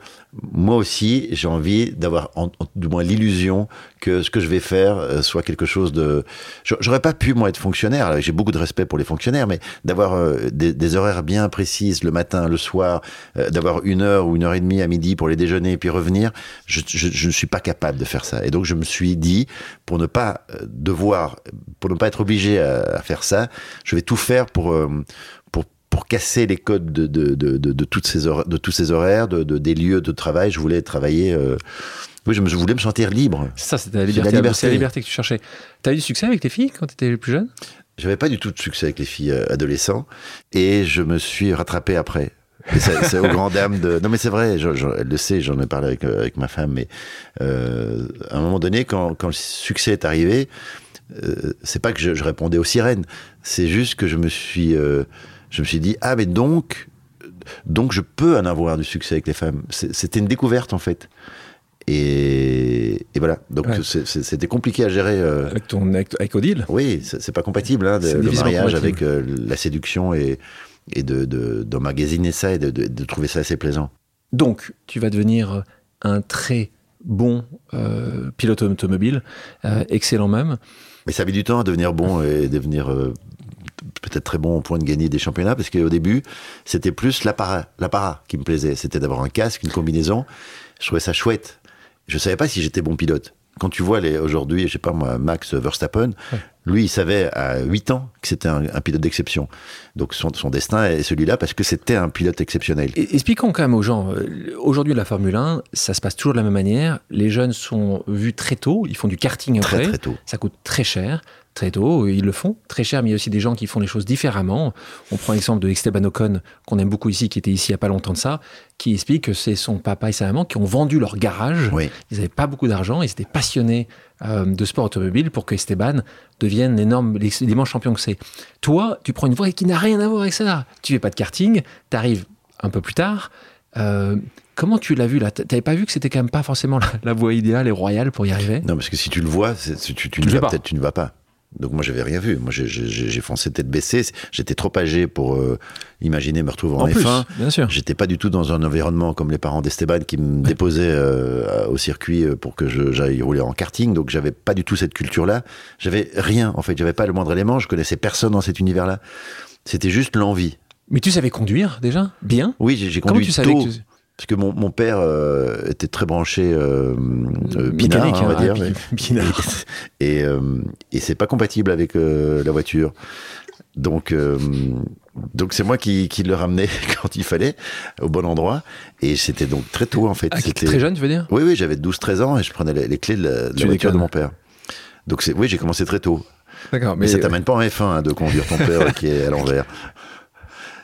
moi aussi, j'ai envie d'avoir en, en, du moins l'illusion que ce que je vais faire soit quelque chose de... J'aurais pas pu, moi, être fonctionnaire, alors, j'ai beaucoup de respect pour les fonctionnaires, mais d'avoir euh, des, des horaires bien précises, le matin, le soir, euh, d'avoir une heure ou une heure et demie à midi pour les déjeuner et puis revenir, je, je, je ne suis pas capable de faire ça. Et donc, je me suis dit, pour ne pas devoir, pour ne pas être obligé à, à faire ça, je vais tout faire pour, pour, pour casser les codes de, de, de, de, de, toutes ces hor- de tous ces horaires, de, de, des lieux de travail. Je voulais travailler... Euh... Oui, je, me, je voulais me sentir libre. C'est ça, c'était la liberté, c'est la liberté. C'est la liberté que tu cherchais. Tu as eu du succès avec tes filles quand tu étais plus jeune? J'avais pas du tout de succès avec les filles euh, adolescentes. Et je me suis rattrapé après. C'est, c'est aux grandes dames de... Non, mais c'est vrai, je, je, elle le sait, j'en ai parlé avec, avec ma femme. Mais euh, à un moment donné, quand, quand le succès est arrivé... Euh, c'est pas que je, je répondais aux sirènes, c'est juste que je me suis, euh, je me suis dit ah mais donc, donc je peux en avoir du succès avec les femmes. C'est, c'était une découverte en fait. Et, et voilà, donc ouais. c'est, c'est, c'était compliqué à gérer. Euh... Avec ton, avec, avec Odile. Oui, c'est, c'est pas compatible hein, de, le mariage avec euh, la séduction et et de, de d'emmagasiner ça et de, de, de trouver ça assez plaisant. Donc tu vas devenir un très bon euh, pilote automobile, euh, excellent même. Mais ça met du temps à devenir bon et devenir euh, peut-être très bon au point de gagner des championnats, parce qu'au début, c'était plus l'apparat, l'apparat qui me plaisait. C'était d'avoir un casque, une combinaison. Je trouvais ça chouette. Je savais pas si j'étais bon pilote. Quand tu vois les, aujourd'hui, je sais pas moi, Max Verstappen, ouais. lui, il savait à huit ans que c'était un, un pilote d'exception. Donc son, son destin est celui-là parce que c'était un pilote exceptionnel. Expliquons quand même aux gens, aujourd'hui la Formule un, ça se passe toujours de la même manière. Les jeunes sont vus très tôt, ils font du karting après. Très, très tôt. Ça coûte très cher. Très tôt, ils le font. Très cher, mais il y a aussi des gens qui font les choses différemment. On prend l'exemple de Esteban Ocon, qu'on aime beaucoup ici, qui était ici il n'y a pas longtemps de ça, qui explique que c'est son papa et sa maman qui ont vendu leur garage. Oui. Ils n'avaient pas beaucoup d'argent, ils étaient passionnés euh, de sport automobile pour que Esteban devienne l'énorme, l'immense champion que c'est. Toi, tu prends une voie qui n'a rien à voir avec ça. Tu fais pas de karting, tu arrives un peu plus tard. Euh, Comment tu l'as vu là ? T'avais pas vu que c'était quand même pas forcément la, la voie idéale et royale pour y arriver ? Non, parce que si tu le vois, c'est, tu, tu, tu, tu ne vas pas. Peut-être tu ne vas pas. Donc moi j'avais rien vu, moi j'ai, j'ai, j'ai foncé tête baissée, j'étais trop âgé pour euh, imaginer me retrouver en, en F un, plus, bien sûr. J'étais pas du tout dans un environnement comme les parents d'Esteban qui me ouais. déposaient euh, au circuit pour que je, j'aille rouler en karting, donc j'avais pas du tout cette culture-là, j'avais rien en fait, j'avais pas le moindre élément, je connaissais personne dans cet univers-là, c'était juste l'envie. Mais tu savais conduire déjà ? Bien ? Oui, j'ai, j'ai conduit tôt. Comment tu savais que tu... Parce que mon, mon père euh, était très branché euh, euh, pinard, hein, on va hein, dire. Pinard. Et, et, euh, et c'est pas compatible avec euh, la voiture. Donc, euh, donc c'est moi qui, qui le ramenais quand il fallait, au bon endroit. Et c'était donc très tôt, en fait. Ah, c'était... Très jeune, tu veux dire ? Oui, oui, j'avais douze treize ans et je prenais les, les clés de la, de la voiture de mon père. Donc c'est, oui, j'ai commencé très tôt. D'accord. Mais, mais ça t'amène pas en F un hein, de conduire ton père qui est à l'envers.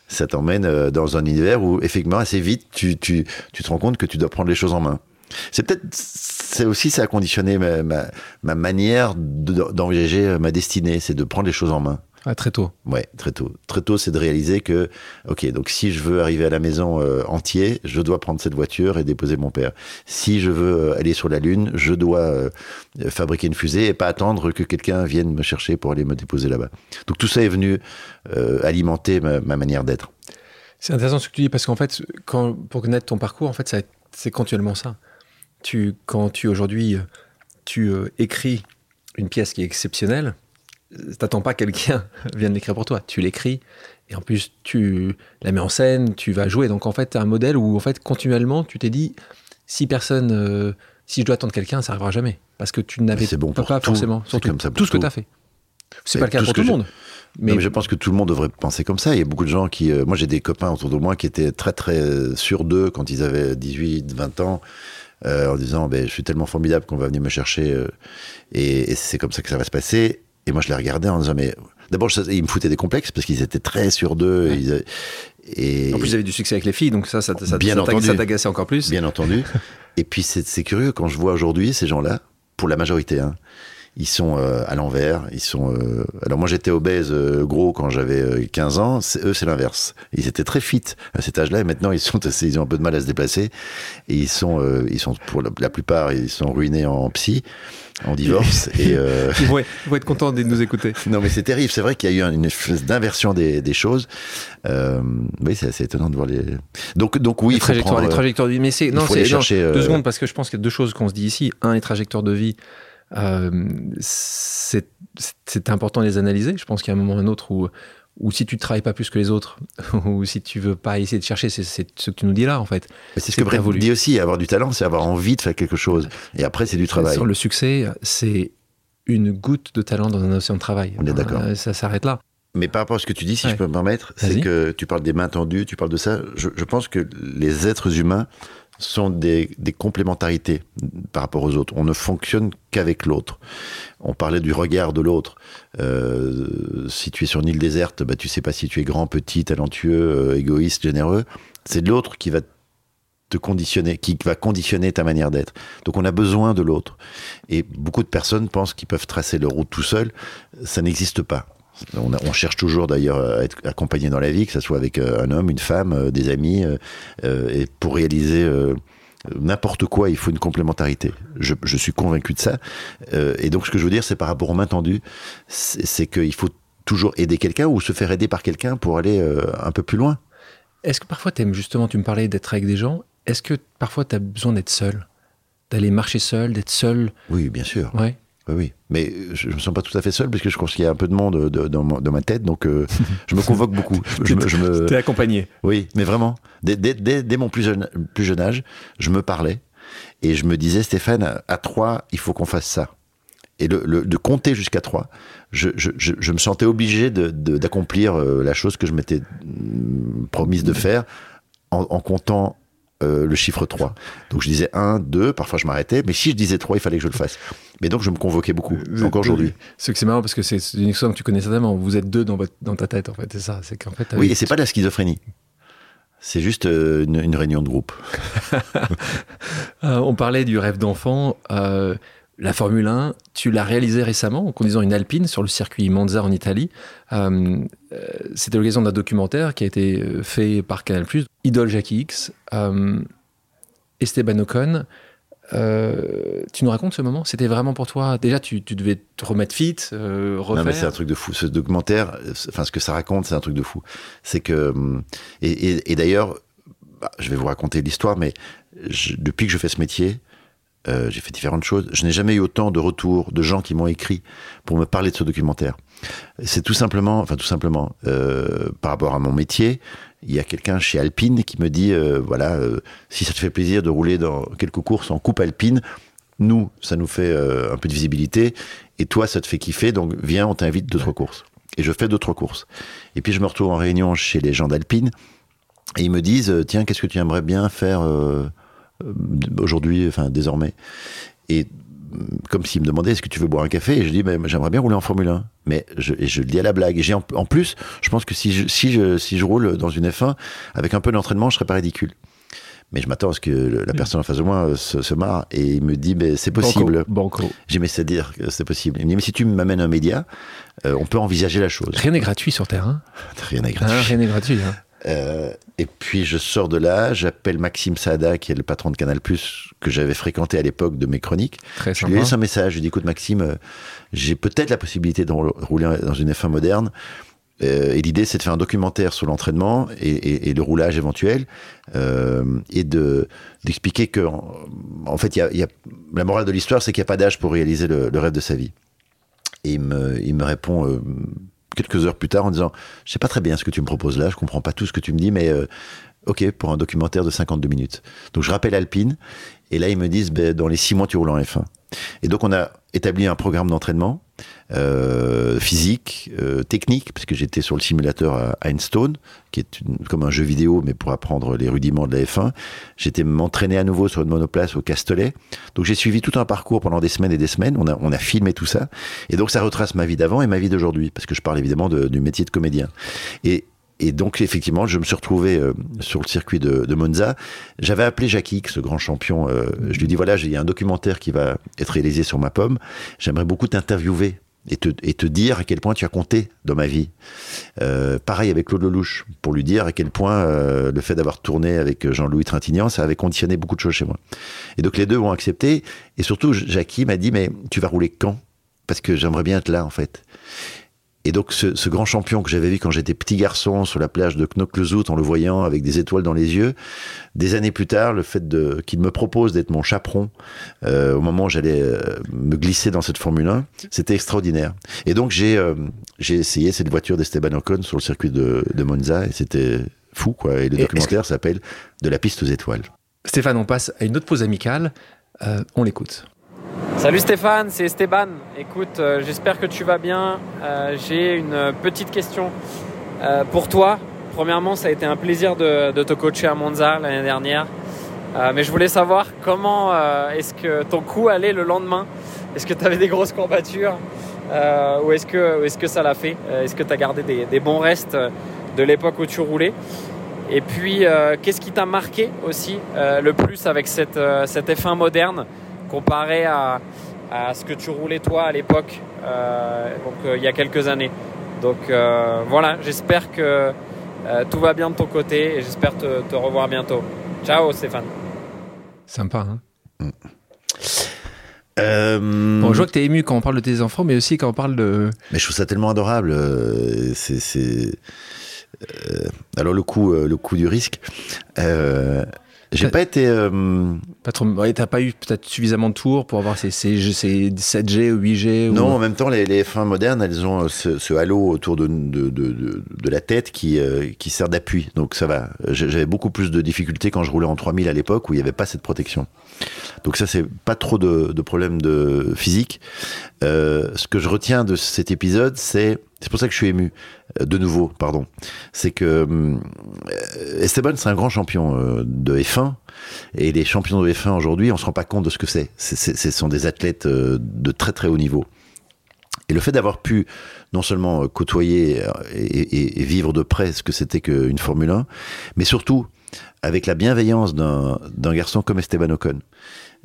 Ça t'emmène dans un univers où, effectivement, assez vite, tu, tu, tu te rends compte que tu dois prendre les choses en main. C'est peut-être, c'est aussi, ça a conditionné ma, ma, ma manière de, d'envisager ma destinée, c'est de prendre les choses en main. Ah, très tôt. Ouais, très tôt. Très tôt, c'est de réaliser que, ok, donc si je veux arriver à la maison euh, entier, je dois prendre cette voiture et déposer mon père. Si je veux aller sur la Lune, je dois euh, fabriquer une fusée et pas attendre que quelqu'un vienne me chercher pour aller me déposer là-bas. Donc tout ça est venu euh, alimenter ma, ma manière d'être. C'est intéressant ce que tu dis parce qu'en fait, quand, pour connaître ton parcours, en fait, ça, c'est continuellement ça. Tu, quand tu, aujourd'hui, tu euh, écris une pièce qui est exceptionnelle, t'attends pas quelqu'un vienne l'écrire pour toi, tu l'écris et en plus tu la mets en scène, tu vas jouer. Donc en fait, t'as un modèle où en fait continuellement tu t'es dit si personne, euh, si je dois attendre quelqu'un, ça arrivera jamais parce que tu n'avais bon pas, pas tout, forcément surtout comme ça tout ce que t'as fait. C'est pas le cas pour tout le monde. Mais... Non, mais je pense que tout le monde devrait penser comme ça. Il y a beaucoup de gens qui... Euh, moi, j'ai des copains autour de moi qui étaient très, très sûrs d'eux quand ils avaient dix-huit, vingt ans, euh, en disant bah, « je suis tellement formidable qu'on va venir me chercher euh, et, et c'est comme ça que ça va se passer ». Et moi, je les regardais en disant, mais d'abord, je... ils me foutaient des complexes parce qu'ils étaient très sûrs d'eux. Ouais. Ils... Et... En plus, ils avaient du succès avec les filles, donc ça, ça, ça, Bien ça, entendu. Ça t'agaçait encore plus. Bien entendu. Et puis, c'est, c'est curieux, quand je vois aujourd'hui ces gens-là, pour la majorité, hein, ils sont euh, à l'envers. Ils sont, euh... Alors, moi, j'étais obèse, euh, gros, quand j'avais euh, quinze ans. C'est... Eux, c'est l'inverse. Ils étaient très fit à cet âge-là. Et maintenant, ils, sont assez... ils ont un peu de mal à se déplacer. Et ils sont, euh... ils sont pour la plupart, ils sont ruinés en psy. On divorce et... Euh... Ils vont être contents de nous écouter. Non, mais c'est terrible. C'est vrai qu'il y a eu une espèce d'inversion des, des choses. Euh, oui, c'est assez étonnant de voir les... Donc, donc oui, les il faut prendre... Les trajectoires de vie. Mais c'est... Non, c'est... Chercher, non, deux euh... secondes, parce que je pense qu'il y a deux choses qu'on se dit ici. Un, les trajectoires de vie, euh, c'est, c'est important de les analyser. Je pense qu'il y a un moment ou un autre où, où si tu ne travailles pas plus que les autres, ou si tu ne veux pas essayer de chercher, c'est, c'est ce que tu nous dis là, en fait. Mais c'est ce c'est que Brad dit aussi, avoir du talent, c'est avoir envie de faire quelque chose. Et après, c'est du travail. Sur le succès, c'est une goutte de talent dans un océan de travail. On est d'accord. Ça s'arrête là. Mais par rapport à ce que tu dis, si ouais. je peux me permettre, Vas-y. C'est que tu parles des mains tendues, tu parles de ça. Je, je pense que les êtres humains sont des, des complémentarités par rapport aux autres. On ne fonctionne qu'avec l'autre. On parlait du regard de l'autre. Euh, si tu es sur une île déserte, bah, tu ne sais pas si tu es grand, petit, talentueux, euh, égoïste, généreux. C'est l'autre qui va te conditionner, qui va conditionner ta manière d'être. Donc on a besoin de l'autre. Et beaucoup de personnes pensent qu'ils peuvent tracer leur route tout seuls. Ça n'existe pas. On, a, on cherche toujours d'ailleurs à être accompagné dans la vie, que ça soit avec un homme, une femme, des amis, euh, et pour réaliser euh, n'importe quoi, il faut une complémentarité. Je, je suis convaincu de ça. Euh, et donc ce que je veux dire, c'est par rapport aux mains tendues, c'est, c'est qu'il faut toujours aider quelqu'un ou se faire aider par quelqu'un pour aller euh, un peu plus loin. Est-ce que parfois, t'aimes, justement, tu me parlais d'être avec des gens, est-ce que parfois tu as besoin d'être seul, d'aller marcher seul, d'être seul ? Oui, bien sûr. Ouais. Oui, oui, mais je ne me sens pas tout à fait seul parce que je pense qu'il y a un peu de monde de, dans, ma, dans ma tête, donc euh, je me convoque beaucoup. Je, je me... T'es accompagné. Oui, mais vraiment. Dès, dès, dès, dès mon plus jeune, plus jeune âge, je me parlais et je me disais, Stéphane, à trois, il faut qu'on fasse ça. Et le, le, de compter jusqu'à trois, je, je, je, je me sentais obligé de, de, d'accomplir la chose que je m'étais promise de faire en, en comptant Euh, le chiffre trois. Donc je disais un, deux, parfois je m'arrêtais, mais si je disais trois, il fallait que je le fasse. Mais donc je me convoquais beaucoup, euh, encore euh, aujourd'hui. C'est que c'est marrant parce que c'est une histoire que tu connais certainement, vous êtes deux dans, votre, dans ta tête en fait, c'est ça. C'est qu'en fait, oui, et c'est tu... pas de la schizophrénie. C'est juste euh, une, une réunion de groupe. euh, on parlait du rêve d'enfant, euh, la Formule un, tu l'as réalisée récemment en conduisant une Alpine sur le circuit Monza en Italie. Euh, c'était l'occasion d'un documentaire qui a été fait par Canal Plus, Idole Jackie X, euh, Esteban Ocon. Euh, tu nous racontes ce moment ? C'était vraiment pour toi ? Déjà, tu, tu devais te remettre fit, euh, refaire. Non, mais c'est un truc de fou. Ce documentaire, enfin, ce que ça raconte, c'est un truc de fou. C'est que, et, et, et d'ailleurs, bah, je vais vous raconter l'histoire, mais je, depuis que je fais ce métier, Euh, j'ai fait différentes choses. Je n'ai jamais eu autant de retours de gens qui m'ont écrit pour me parler de ce documentaire. C'est tout simplement, enfin tout simplement, euh, par rapport à mon métier, il y a quelqu'un chez Alpine qui me dit, euh, voilà, euh, si ça te fait plaisir de rouler dans quelques courses en coupe Alpine, nous, ça nous fait euh, un peu de visibilité, et toi, ça te fait kiffer, donc viens, on t'invite d'autres courses. Et je fais d'autres courses. Et puis je me retrouve en réunion chez les gens d'Alpine, et ils me disent, tiens, qu'est-ce que tu aimerais bien faire euh, aujourd'hui, enfin désormais, et comme s'il me demandait est-ce que tu veux boire un café, et je dis bah, j'aimerais bien rouler en Formule un, mais je, et je le dis à la blague, et j'ai en, en plus je pense que si je, si, je, si je roule dans une F un avec un peu d'entraînement je serais pas ridicule, mais je m'attends à ce que la personne en face de moi se, se marre, et il me dit bah, c'est possible. Banco, banco. J'ai dit mais c'est à dire que c'est possible, il me dit mais si tu m'amènes un média euh, on peut envisager la chose. Rien n'est gratuit sur Terre, hein. Rien n'est gratuit, ah, rien n'est gratuit, hein. Euh, et puis je sors de là, j'appelle Maxime Saada qui est le patron de Canal Plus que j'avais fréquenté à l'époque de mes chroniques. Très je lui laisse un message, je lui dis écoute Maxime, euh, j'ai peut-être la possibilité de rouler dans une F un moderne, euh, et l'idée c'est de faire un documentaire sur l'entraînement et, et, et le roulage éventuel, euh, et de, d'expliquer que en, en fait y a, y a, la morale de l'histoire c'est qu'il n'y a pas d'âge pour réaliser le, le rêve de sa vie. Et il me, il me répond euh, quelques heures plus tard en disant je sais pas très bien ce que tu me proposes là, je comprends pas tout ce que tu me dis, mais euh, ok pour un documentaire de cinquante-deux minutes. Donc je rappelle Alpine et là ils me disent bah, dans les six mois tu roules en F un. Et donc on a établi un programme d'entraînement euh, physique, euh, technique, parce que j'étais sur le simulateur à Einstone qui est une, comme un jeu vidéo mais pour apprendre les rudiments de la F un. J'étais m'entraîner à nouveau sur une monoplace au Castellet, donc j'ai suivi tout un parcours pendant des semaines et des semaines, on a, on a filmé tout ça et donc ça retrace ma vie d'avant et ma vie d'aujourd'hui parce que je parle évidemment de, du métier de comédien. Et Et donc, effectivement, je me suis retrouvé euh, sur le circuit de, de Monza. J'avais appelé Jackie, ce grand champion. Euh, je lui dis, voilà, il y a un documentaire qui va être réalisé sur ma pomme. J'aimerais beaucoup t'interviewer et te, et te dire à quel point tu as compté dans ma vie. Euh, pareil avec Claude Lelouch, pour lui dire à quel point euh, le fait d'avoir tourné avec Jean-Louis Trintignant, ça avait conditionné beaucoup de choses chez moi. Et donc, les deux ont accepté. Et surtout, Jackie m'a dit, mais tu vas rouler quand ? Parce que j'aimerais bien être là, en fait. Et donc, ce, ce grand champion que j'avais vu quand j'étais petit garçon sur la plage de Knokke-le-Zout, en le voyant avec des étoiles dans les yeux, des années plus tard, le fait de, qu'il me propose d'être mon chaperon euh, au moment où j'allais euh, me glisser dans cette Formule un, c'était extraordinaire. Et donc, j'ai, euh, j'ai essayé cette voiture d'Esteban Ocon sur le circuit de, de Monza, et c'était fou, quoi. Et le et documentaire que... s'appelle « De la piste aux étoiles ». Stéphane, on passe à une autre pause amicale. Euh, on l'écoute. Salut Stéphane, c'est Esteban. Écoute, euh, j'espère que tu vas bien. Euh, j'ai une petite question euh, pour toi. Premièrement, ça a été un plaisir de, de te coacher à Monza l'année dernière. Euh, mais je voulais savoir comment euh, est-ce que ton coup allait le lendemain ? Est-ce que tu avais des grosses courbatures ? euh, ou, est-ce que, ou est-ce que ça l'a fait ? Est-ce que tu as gardé des, des bons restes de l'époque où tu roulais ? Et puis, euh, qu'est-ce qui t'a marqué aussi euh, le plus avec cette, euh, cette F un moderne ? Comparé à, à ce que tu roulais toi à l'époque, euh, donc euh, il y a quelques années. Donc euh, voilà, j'espère que euh, tout va bien de ton côté et j'espère te, te revoir bientôt. Ciao Stéphane. Sympa, hein. Mmh. Euh... Bon, je vois que t'es ému quand on parle de tes enfants, mais aussi quand on parle de... Mais je trouve ça tellement adorable. Euh, c'est... c'est... Euh, alors le coup, euh, le coup du risque... Euh... J'ai pas été... Euh... Pas trop... ouais, t'as pas eu peut-être suffisamment de tours pour avoir ces, ces, ces sept G ou huit G ou... Non, en même temps, les, les F un modernes, elles ont ce, ce halo autour de, de, de, de la tête qui, euh, qui sert d'appui. Donc ça va. J'avais beaucoup plus de difficultés quand je roulais en trois mille à l'époque où il n'y avait pas cette protection. Donc ça, c'est pas trop de, de problèmes de physique. Euh, ce que je retiens de cet épisode, c'est... C'est pour ça que je suis ému. De nouveau, pardon. C'est que Esteban, c'est un grand champion de F un. Et les champions de F un aujourd'hui, on ne se rend pas compte de ce que c'est. C'est, c'est. Ce sont des athlètes de très très haut niveau. Et le fait d'avoir pu non seulement côtoyer et, et, et vivre de près ce que c'était qu'une Formule un, mais surtout avec la bienveillance d'un, d'un garçon comme Esteban Ocon.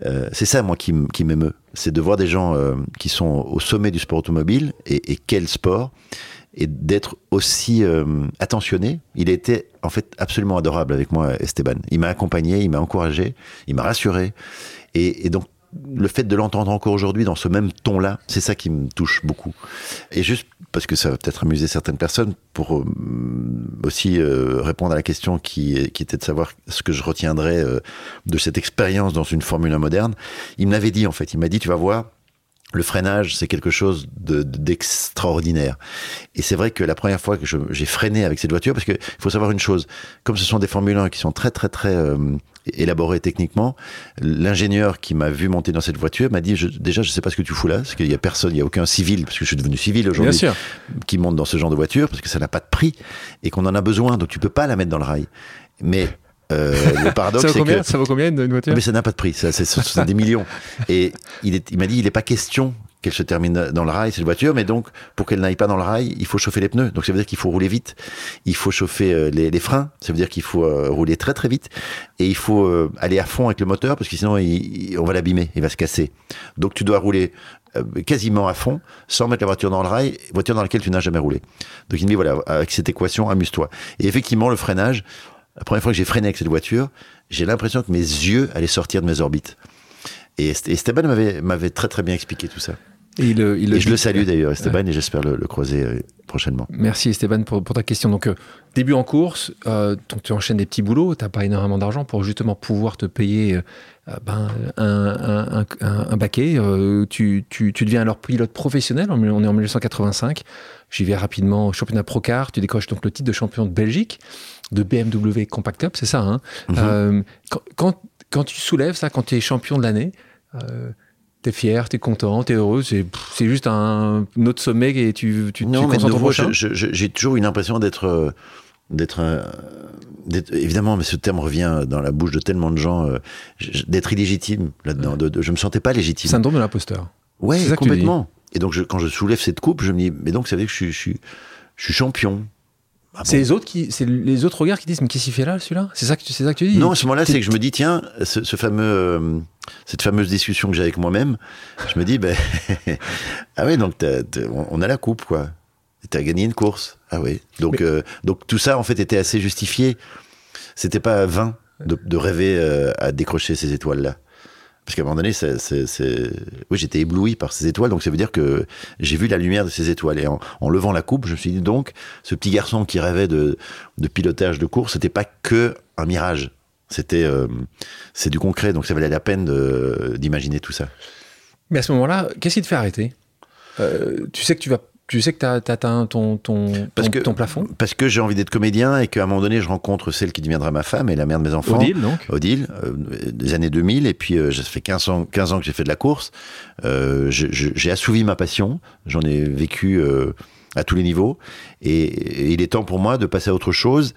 Euh, c'est ça, moi, qui, qui m'émeut. C'est de voir des gens euh, qui sont au sommet du sport automobile, et, et quel sport, et d'être aussi euh, attentionné. Il a été, en fait, absolument adorable avec moi, Esteban. Il m'a accompagné, il m'a encouragé, il m'a rassuré. Et, et donc, le fait de l'entendre encore aujourd'hui dans ce même ton-là, c'est ça qui me touche beaucoup. Et juste, parce que ça va peut-être amuser certaines personnes, pour euh, aussi euh, répondre à la question qui, qui était de savoir ce que je retiendrais euh, de cette expérience dans une Formule un moderne, il me l'avait dit en fait, il m'a dit « tu vas voir, le freinage c'est quelque chose de, de, d'extraordinaire ». Et c'est vrai que la première fois que je, j'ai freiné avec cette voiture, parce qu'il faut savoir une chose, comme ce sont des Formule un qui sont très très très... Euh, élaboré techniquement, l'ingénieur qui m'a vu monter dans cette voiture m'a dit je, déjà je sais pas ce que tu fous là, parce qu'il y a personne, il y a aucun civil, parce que je suis devenu civil aujourd'hui, qui monte dans ce genre de voiture, parce que ça n'a pas de prix et qu'on en a besoin, donc tu peux pas la mettre dans le rail. Mais euh, le paradoxe ça vaut c'est combien, que ça vaut combien une voiture ? Mais ça n'a pas de prix, ça c'est, c'est, c'est des millions. Et il, est, il m'a dit il est pas question qu'elle se termine dans le rail, cette voiture, mais donc pour qu'elle n'aille pas dans le rail, il faut chauffer les pneus. Donc ça veut dire qu'il faut rouler vite, il faut chauffer les, les freins, ça veut dire qu'il faut rouler très très vite, et il faut aller à fond avec le moteur, parce que sinon il, il, on va l'abîmer, il va se casser. Donc tu dois rouler quasiment à fond, sans mettre la voiture dans le rail, voiture dans laquelle tu n'as jamais roulé. Donc il me dit voilà, avec cette équation, amuse-toi. Et effectivement, le freinage, la première fois que j'ai freiné avec cette voiture, j'ai l'impression que mes yeux allaient sortir de mes orbites. Et Esteban m'avait, m'avait très très bien expliqué tout ça. Et, il, il et je le salue d'ailleurs, Esteban, ouais. Et j'espère le, le croiser euh, prochainement. Merci Esteban pour, pour ta question. Donc, euh, début en course, euh, donc tu enchaînes des petits boulots, tu n'as pas énormément d'argent pour justement pouvoir te payer euh, ben, un, un, un, un baquet. Euh, tu, tu, tu deviens alors pilote professionnel, on est en dix-neuf cent quatre-vingt-cinq. J'y vais rapidement au championnat Procar, tu décroches donc le titre de champion de Belgique, de B M W Compact Cup, c'est ça. Hein mm-hmm. euh, quand, quand, quand tu soulèves ça, quand tu es champion de l'année, Euh, t'es fier, t'es content, t'es heureux, c'est, pff, c'est juste un, un autre sommet et tu tu non, tu mais de nouveau, je, je, j'ai toujours une impression d'être d'être, d'être évidemment, mais ce terme revient dans la bouche de tellement de gens, euh, d'être illégitime là-dedans. Ouais. De, de, je me sentais pas légitime. Syndrome de l'imposteur. Ouais, c'est ça complètement. Et donc je, quand je soulève cette coupe, je me dis mais donc ça veut dire que je suis je suis, je suis champion. Ah bon. C'est les autres qui, c'est les autres regards qui disent mais qu'est-ce qu'il fait là celui-là ? C'est ça que tu, c'est ça que tu dis ? Non, à ce moment-là, t'es... c'est que je me dis tiens, ce, ce fameux, euh, cette fameuse discussion que j'ai avec moi-même, je me dis ben ah oui donc t'as, t'as, on a la coupe quoi, t'as gagné une course, ah oui donc mais... euh, donc tout ça en fait était assez justifié, c'était pas vain de, de rêver euh, à décrocher ces étoiles-là. Parce qu'à un moment donné, c'est, c'est, c'est... oui, j'étais ébloui par ces étoiles, donc ça veut dire que j'ai vu la lumière de ces étoiles. Et en, en levant la coupe, je me suis dit donc, ce petit garçon qui rêvait de, de pilotage de course, c'était pas que un mirage. C'était, euh, c'est du concret, donc ça valait la peine de, d'imaginer tout ça. Mais à ce moment-là, qu'est-ce qui te fait arrêter ? euh, Tu sais que tu vas... Tu sais que t'as, t'as atteint ton, ton, parce ton, que, ton plafond ? Parce que j'ai envie d'être comédien et qu'à un moment donné, je rencontre celle qui deviendra ma femme et la mère de mes enfants. Odile, donc. Odile, euh, des années deux mille. Et puis, euh, ça fait quinze ans, quinze ans que j'ai fait de la course. Euh, je, je, j'ai assouvi ma passion. J'en ai vécu euh, à tous les niveaux. Et, et il est temps pour moi de passer à autre chose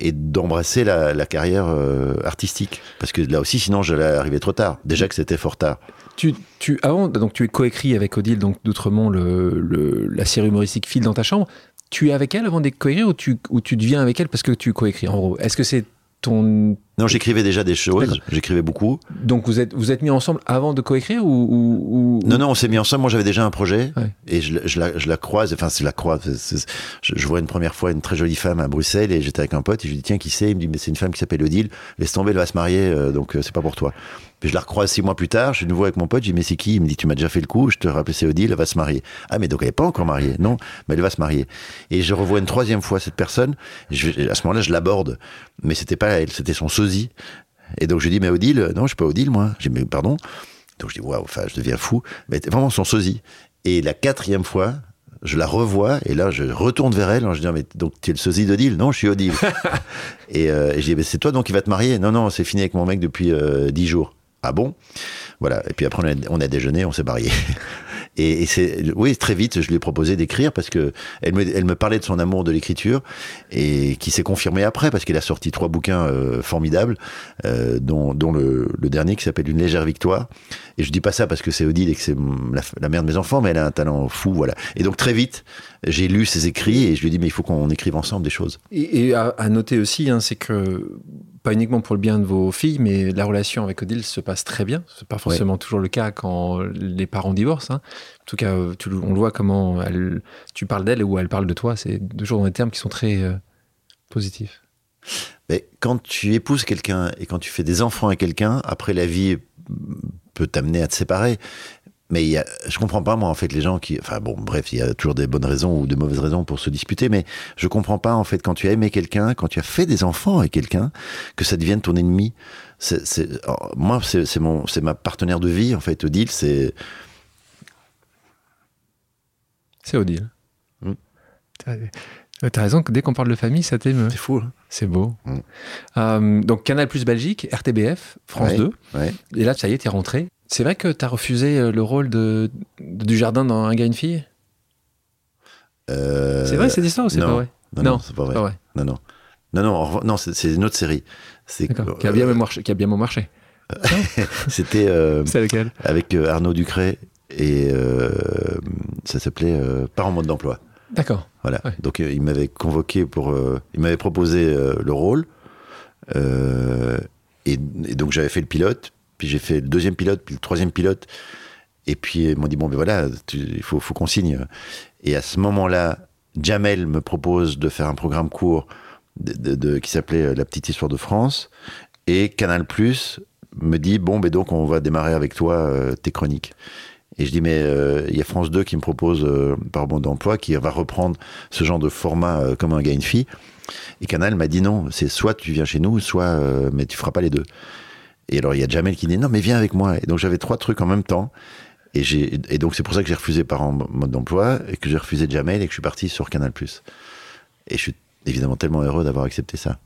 et d'embrasser la, la carrière euh, artistique. Parce que là aussi, sinon, j'allais arriver trop tard. Déjà que c'était fort tard. Tu, tu, avant, donc tu es coécrit avec Odile, donc d'Outremont, le, le, la série humoristique File dans ta chambre. Tu es avec elle avant d'être coécrit ou tu, ou tu deviens avec elle parce que tu coécris en gros ? Est-ce que c'est ton... Non, j'écrivais déjà des choses, j'écrivais beaucoup. Donc vous êtes, vous êtes mis ensemble avant de coécrire ou, ou, ou... Non, non, on s'est mis ensemble, moi j'avais déjà un projet, ouais. Et je, je, la, je la croise, enfin je la croise, c'est, c'est, je, je vois une première fois une très jolie femme à Bruxelles et j'étais avec un pote et je lui dis tiens qui c'est ? Il me dit mais c'est une femme qui s'appelle Odile, laisse tomber, elle va se marier, euh, donc euh, c'est pas pour toi. Puis je la recroise six mois plus tard, je suis de nouveau avec mon pote, je lui dis mais c'est qui ? Il me dit tu m'as déjà fait le coup, je te rappelle c'est Odile, elle va se marier. Ah mais donc elle n'est pas encore mariée, non, mais elle va se marier. Et je revois une troisième fois cette personne, je, à ce moment-là je l'aborde, mais c'était pas elle, c'était son sosie Et donc, je lui dis, mais Odile, non, je suis pas Odile, moi. J'ai dit, mais pardon. Donc, je dis, waouh, enfin, je deviens fou. Mais vraiment son sosie. Et la quatrième fois, je la revois, et là, je retourne vers elle, et je dis, mais donc, tu es le sosie d'Odile? Non, je suis Odile. et, euh, et je dis, mais c'est toi, donc, qui va te marier? Non, non, c'est fini avec mon mec depuis euh, dix jours. Ah bon? Voilà. Et puis après, on a, on a déjeuné, on s'est mariés. Et, et c'est, oui, très vite, je lui ai proposé d'écrire parce que elle me, elle me parlait de son amour de l'écriture et qui s'est confirmé après parce qu'il a sorti trois bouquins euh, formidables, euh, dont, dont le, le dernier qui s'appelle Une légère victoire. Et je dis pas ça parce que c'est Odile et que c'est la, la mère de mes enfants, mais elle a un talent fou, voilà. Et donc très vite, j'ai lu ses écrits et je lui ai dit, mais il faut qu'on écrive ensemble des choses. Et, et à, à noter aussi, hein, c'est que pas uniquement pour le bien de vos filles, mais la relation avec Odile se passe très bien. C'est pas forcément ouais. toujours le cas quand les parents divorcent. Hein. En tout cas, tu, on le voit comment elle, tu parles d'elle ou elle parle de toi. C'est toujours dans des termes qui sont très euh, positifs. Mais quand tu épouses quelqu'un et quand tu fais des enfants à quelqu'un, après la vie peut t'amener à te séparer. Mais il y a, je comprends pas, moi, en fait, les gens qui... Enfin, bon, bref, il y a toujours des bonnes raisons ou de mauvaises raisons pour se disputer, mais je comprends pas, en fait, quand tu as aimé quelqu'un, quand tu as fait des enfants avec quelqu'un, que ça devienne ton ennemi. C'est, c'est, alors, moi, c'est, c'est, mon, c'est ma partenaire de vie, en fait, Odile, c'est... C'est Odile. Mmh. T'as, t'as raison, que dès qu'on parle de famille, ça t'émeut. C'est fou, hein. C'est beau. Mmh. Euh, donc, Canal Plus Belgique, R T B F, France ouais, deux. Ouais. Et là, ça y est, t'es rentré. C'est vrai que t'as refusé le rôle de, de Dujardin dans Un gars, une fille euh, C'est vrai cette histoire ou c'est non, pas vrai non, non, non, c'est pas vrai. Pas vrai. Non, non, non, non, non c'est, c'est une autre série. C'est euh, qui a bien marché. Qui a bien marché. C'était euh, c'est lequel avec euh, Arnaud Ducret et euh, ça s'appelait euh, Pas en mode d'emploi. D'accord. Voilà. Ouais. Donc euh, il m'avait convoqué pour, euh, il m'avait proposé euh, le rôle euh, et, et donc j'avais fait le pilote. Puis j'ai fait le deuxième pilote, puis le troisième pilote. Et puis ils m'ont dit, bon, ben voilà, il faut, faut qu'on signe. Et à ce moment-là, Jamel me propose de faire un programme court de, de, de, qui s'appelait La petite histoire de France. Et Canal Plus me dit, bon, ben donc on va démarrer avec toi euh, tes chroniques. Et je dis, mais il euh, y a France deux qui me propose, euh, par bon d'emploi, qui va reprendre ce genre de format euh, comme Un gars, une fille. Et Canal m'a dit, non, c'est soit tu viens chez nous, soit, euh, mais tu feras pas les deux. Et alors, il y a Jamel qui dit, non, mais viens avec moi. Et donc, j'avais trois trucs en même temps. Et, j'ai, et donc, c'est pour ça que j'ai refusé Par en mode d'emploi, et que j'ai refusé Jamel, et que je suis parti sur Canal+. Et je suis évidemment tellement heureux d'avoir accepté ça.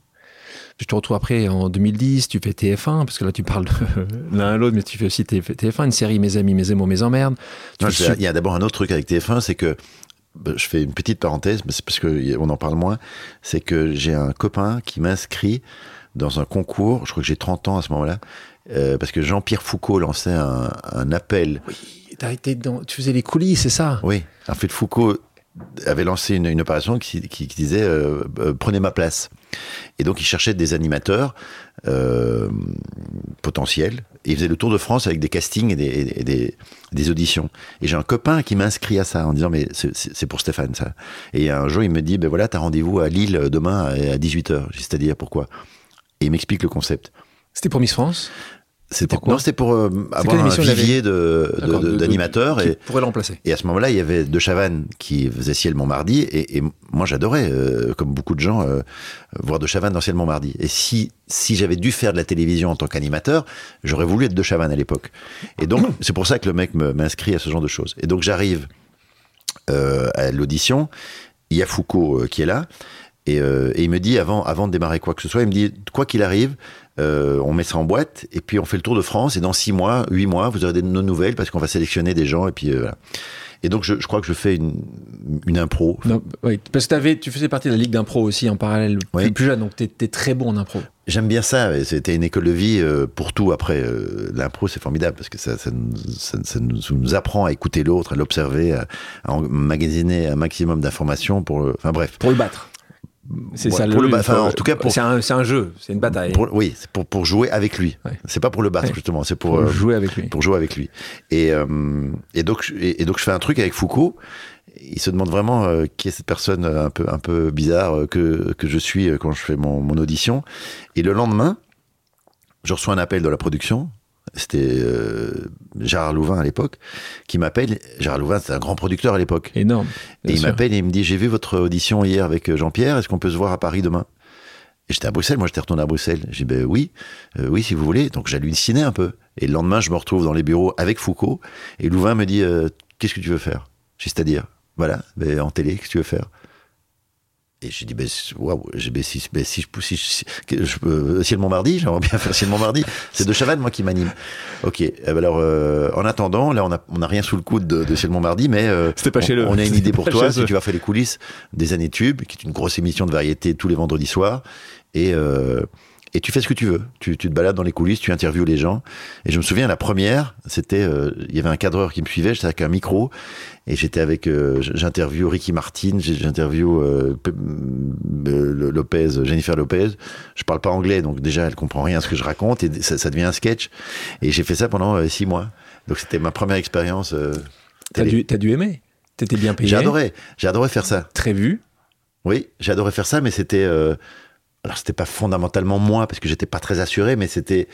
Je te retrouve après, en deux mille dix, tu fais T F un, parce que là, tu parles de l'un à l'autre, mais tu fais aussi T F un, une série Mes amis, mes émois, mes emmerdes. Il su- y a d'abord un autre truc avec T F un, c'est que, je fais une petite parenthèse, mais c'est parce qu'on en parle moins, c'est que j'ai un copain qui m'inscrit dans un concours, je crois que j'ai trente ans à ce moment-là, euh, parce que Jean-Pierre Foucault lançait un, un appel. Oui, t'as été dans, tu faisais les coulisses, c'est ça? Oui, en fait, Foucault avait lancé une, une opération qui, qui, qui disait euh, euh, « Prenez ma place ». Et donc, il cherchait des animateurs euh, potentiels, et il faisait le tour de France avec des castings et des, et des, des auditions. Et j'ai un copain qui m'inscrit à ça, en disant « Mais c'est, c'est pour Stéphane, ça ». Et un jour, il me dit « Ben voilà, t'as rendez-vous à Lille demain à dix-huit heures ». C'est-à-dire, pourquoi ? Et il m'explique le concept. C'était pour Miss France ? C'était, c'était quoi ? Non, c'était pour euh, avoir un vivier de, de, de, de, d'animateurs. De, de, et, qui pourrait le remplacer. Et à ce moment-là, il y avait Dechavanne qui faisait Ciel Montmardi. Et, et moi, j'adorais, euh, comme beaucoup de gens, euh, voir Dechavanne dans Ciel Montmardi. Et si, si j'avais dû faire de la télévision en tant qu'animateur, j'aurais voulu être Dechavanne à l'époque. Et donc, c'est pour ça que le mec me, m'inscrit à ce genre de choses. Et donc, j'arrive euh, à l'audition. Il y a Foucault euh, qui est là. Et, euh, et il me dit, avant, avant de démarrer quoi que ce soit, il me dit, quoi qu'il arrive, euh, on met ça en boîte, et puis on fait le tour de France, et dans six mois, huit mois, vous aurez de nos nouvelles, parce qu'on va sélectionner des gens, et puis euh, voilà. Et donc, je, je crois que je fais une, une impro. Donc, oui, parce que t'avais, tu faisais partie de la ligue d'impro aussi, en parallèle, oui. plus, plus jeune, donc t'es, t'es très bon en impro. J'aime bien ça, c'était une école de vie euh, pour tout. Après, euh, l'impro, c'est formidable, parce que ça, ça, nous, ça, ça, nous, ça nous apprend à écouter l'autre, à l'observer, à, à magasiner un maximum d'informations pour le... Enfin bref. Pour le battre. C'est ouais, ça pour le, le enfin, en tout cas pour, c'est, un, c'est un jeu, c'est une bataille. Pour, oui, c'est pour, pour jouer avec lui. Ouais. C'est pas pour le battre, ouais. justement, c'est pour, pour euh, jouer avec lui. Pour jouer avec lui. Et, euh, et, donc, et, et donc je fais un truc avec Foucault. Il se demande vraiment euh, qui est cette personne un peu, un peu bizarre euh, que, que je suis euh, quand je fais mon, mon audition. Et le lendemain, je reçois un appel de la production. C'était euh, Gérard Louvin à l'époque, qui m'appelle. Gérard Louvin, c'est un grand producteur à l'époque. Énorme. Et il sûr. m'appelle et il me dit, j'ai vu votre audition hier avec Jean-Pierre, est-ce qu'on peut se voir à Paris demain ? Et j'étais à Bruxelles, moi j'étais retourné à Bruxelles. J'ai dit, ben oui, euh, oui, si vous voulez. Donc j'hallucinais un peu. Et le lendemain, je me retrouve dans les bureaux avec Foucault. Et Louvin me dit, euh, qu'est-ce que tu veux faire? J'ai dit, c'est-à-dire, voilà, ben, en télé, qu'est-ce que tu veux faire? Et j'ai dit, ben, waouh, ben, si, ben, si, si, si, je peux, Ciel Montmardi, j'aimerais bien faire Ciel Montmardi. C'est Dechavanne, moi, qui m'anime. Ok. Eh ben alors, euh, en attendant, là, on a, on a rien sous le coude de, de Ciel Montmardi, mais, euh, C'était pas on, chez le... on a une idée pour toi, si tu vas faire les coulisses des années tubes, qui est une grosse émission de variété tous les vendredis soirs. Et, euh, et tu fais ce que tu veux. Tu, tu te balades dans les coulisses, tu interviews les gens. Et je me souviens, la première, c'était, euh, il y avait un cadreur qui me suivait, j'étais avec un micro. Et j'étais avec, euh, j'interview Ricky Martin, j'interview euh, Lopez, Jennifer Lopez. Je parle pas anglais, donc déjà elle comprend rien à ce que je raconte et ça, ça devient un sketch. Et j'ai fait ça pendant euh, six mois. Donc c'était ma première expérience. Euh, t'as dû, t'as dû aimer. T'étais bien payé. J'ai adoré, j'ai adoré faire ça. Très vu. Oui, j'ai adoré faire ça, mais c'était, euh, alors c'était pas fondamentalement moi parce que j'étais pas très assuré, mais c'était.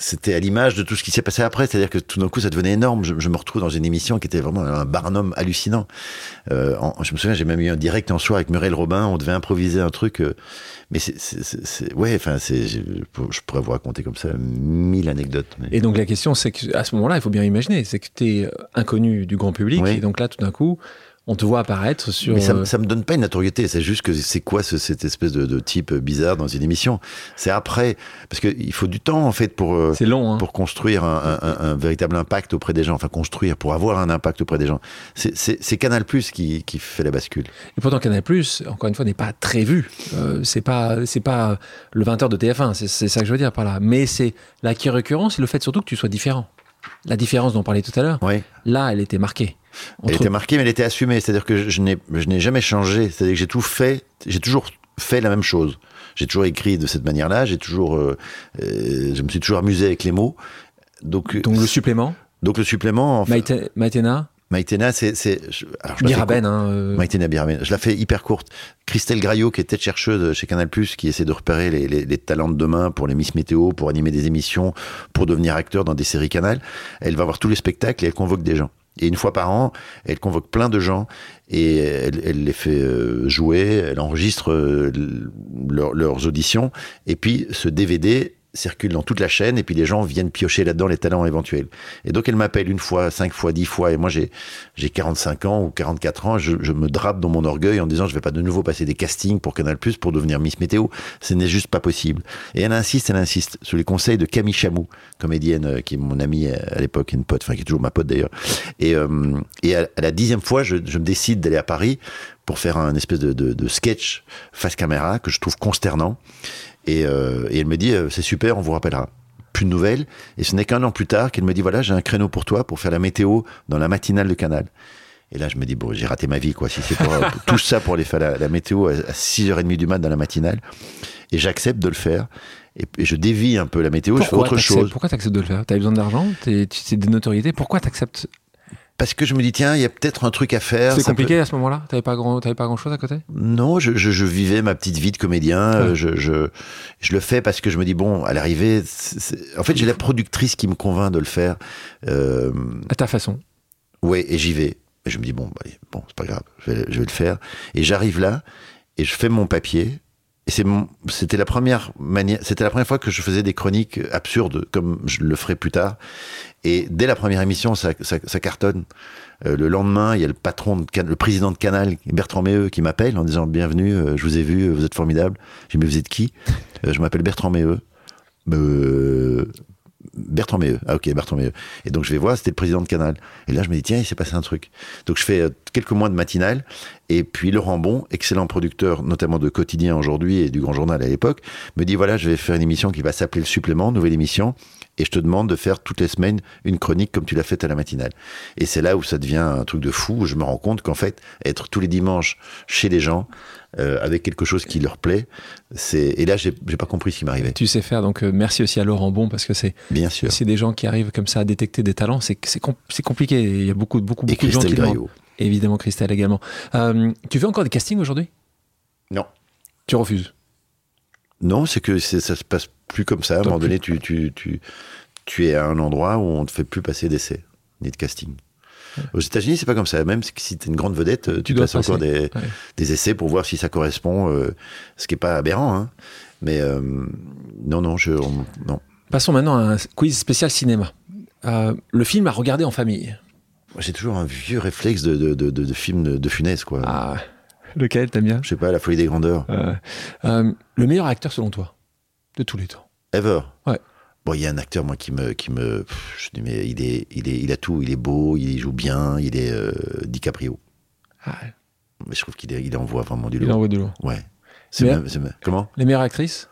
C'était à l'image de tout ce qui s'est passé après, c'est-à-dire que tout d'un coup ça devenait énorme. Je, je me retrouve dans une émission qui était vraiment un barnum hallucinant. Euh, en, je me souviens, j'ai même eu un direct en soi avec Muriel Robin. On devait improviser un truc, euh, mais c'est, c'est, c'est, c'est ouais, enfin, c'est, je, je pourrais vous raconter comme ça mille anecdotes. Mais... Et donc la question, c'est que à ce moment-là, il faut bien imaginer, c'est que t'es inconnu du grand public, oui. Et donc là, tout d'un coup. On te voit apparaître sur... Mais ça ne me donne pas une notoriété, c'est juste que c'est quoi ce, cette espèce de, de type bizarre dans une émission? C'est après, parce qu'il faut du temps en fait pour, euh, c'est long, hein. Pour construire un, un, un véritable impact auprès des gens, enfin construire, pour avoir un impact auprès des gens. C'est, c'est, c'est Canal Plus qui, qui fait la bascule. Et pourtant Canal Plus, encore une fois, n'est pas très vu. Euh, c'est pas, c'est pas le vingt heures de T F un, c'est, c'est ça que je veux dire par là. Mais c'est la qui récurrence et le fait surtout que tu sois différent. La différence dont on parlait tout à l'heure, oui. Là, elle était marquée. Entre... Elle était marquée, mais elle était assumée. C'est-à-dire que je n'ai, je n'ai jamais changé. C'est-à-dire que j'ai tout fait, j'ai toujours fait la même chose. J'ai toujours écrit de cette manière-là. J'ai toujours, euh, euh, je me suis toujours amusé avec les mots. Donc, donc le supplément. Donc le supplément. Enfin... Maïte- Maïtena. Maïtena, c'est, c'est, je, alors je Biraben, hein, euh... Maïtena Biraben. Je la fais hyper courte. Christelle Graillot, qui est tête chercheuse chez Canal Plus, qui essaie de repérer les, les, les talents de demain pour les Miss Météo, pour animer des émissions, pour devenir acteur dans des séries Canal. Elle va voir tous les spectacles et elle convoque des gens. Et une fois par an, elle convoque plein de gens et elle, elle les fait jouer, elle enregistre leur, leurs auditions. Et puis, ce D V D circule dans toute la chaîne et puis les gens viennent piocher là-dedans les talents éventuels. Et donc, elle m'appelle une fois, cinq fois, dix fois. Et moi, j'ai, j'ai quarante-cinq ans ou quarante-quatre ans. Je, je me drape dans mon orgueil en disant, je vais pas de nouveau passer des castings pour Canal+, pour devenir Miss Météo. Ce n'est juste pas possible. Et elle insiste, elle insiste sous les conseils de Camille Chamou, comédienne qui est mon amie à l'époque, une pote, enfin, qui est toujours ma pote d'ailleurs. Et, euh, et à, à la dixième fois, je, je me décide d'aller à Paris pour faire un espèce de, de, de sketch face caméra que je trouve consternant. Et, euh, et elle me dit, euh, c'est super, on vous rappellera. Plus de nouvelles. Et ce n'est qu'un an plus tard qu'elle me dit, voilà, j'ai un créneau pour toi pour faire la météo dans la matinale de Canal. Et là, je me dis, bon, j'ai raté ma vie, quoi. Si c'est pour, pour tout ça pour aller faire la, la météo à, à six heures trente du mat dans la matinale. Et j'accepte de le faire. Et, et je dévie un peu la météo, pourquoi je fais autre chose. Pourquoi t'acceptes de le faire? T'as besoin d'argent? T'es, t'es de notoriété? Pourquoi t'acceptes? Parce que je me dis, tiens, il y a peut-être un truc à faire. C'est compliqué peut... à ce moment-là? T'avais pas grand, t'avais pas grand-chose à côté? Non, je, je, je vivais ma petite vie de comédien. Ouais. Je, je, je le fais parce que je me dis, bon, à l'arrivée, c'est, c'est... en fait, j'ai la productrice qui me convainc de le faire. Euh... À ta façon. Ouais, et j'y vais. Et je me dis, bon, bah, bon, c'est pas grave, je vais, je vais le faire. Et j'arrive là, et je fais mon papier. Et c'est mon... c'était la première manière, c'était la première fois que je faisais des chroniques absurdes, comme je le ferai plus tard. Et dès la première émission, ça, ça, ça cartonne. Euh, le lendemain, il y a le patron, de Can... le président de Canal, Bertrand Méheut, qui m'appelle en disant « Bienvenue, euh, je vous ai vu, euh, vous êtes formidable. » J'ai dit « Mais vous êtes qui ?» euh, Je m'appelle Bertrand Méheut. Euh... Bertrand Méheut. Ah ok, Bertrand Méheut. Et donc je vais voir, c'était le président de Canal. Et là, je me dis « Tiens, il s'est passé un truc. » Donc je fais euh, quelques mois de matinale. Et puis Laurent Bon, excellent producteur, notamment de Quotidien aujourd'hui et du Grand Journal à l'époque, me dit « Voilà, je vais faire une émission qui va s'appeler Le supplément, nouvelle émission. » Et je te demande de faire toutes les semaines une chronique comme tu l'as faite à la matinale. Et c'est là où ça devient un truc de fou, où je me rends compte qu'en fait, être tous les dimanches chez les gens, euh, avec quelque chose qui leur plaît, c'est... Et là, j'ai, j'ai pas compris ce qui m'arrivait. Tu sais faire, donc euh, merci aussi à Laurent Bon, parce que c'est... Bien sûr. C'est des gens qui arrivent comme ça à détecter des talents, c'est, c'est, com- c'est compliqué, il y a beaucoup, beaucoup, beaucoup de gens qui demandent. Évidemment, Christelle également. Euh, tu fais encore des castings aujourd'hui? Non. Tu refuses? Non, c'est que c'est, ça se passe plus comme ça. À un moment donné, tu, tu, tu, tu es à un endroit où on ne te fait plus passer d'essais, ni de casting. Aux États-Unis, c'est pas comme ça. Même si t'es une grande vedette, tu passes encore des, ouais. des essais pour voir si ça correspond, euh, ce qui est pas aberrant. Hein. Mais euh, non, non, je on, non. Passons maintenant à un quiz spécial cinéma. Euh, le film à regarder en famille. Moi, j'ai toujours un vieux réflexe de, de, de, de, de film de, de Funès, quoi. Ah, lequel t'aimes bien? Je sais pas, La Folie des Grandeurs. Euh, euh, le meilleur acteur selon toi de tous les temps. Ever. Ouais. Bon, il y a un acteur, moi, qui me, qui me, je dis, mais il est, il est, il a tout. Il est beau, il joue bien, il est euh, DiCaprio. Ah. Mais je trouve qu'il est, il envoie vraiment du lourd. Il envoie du lourd. Ouais. C'est même, c'est même. Comment? Les meilleures actrices.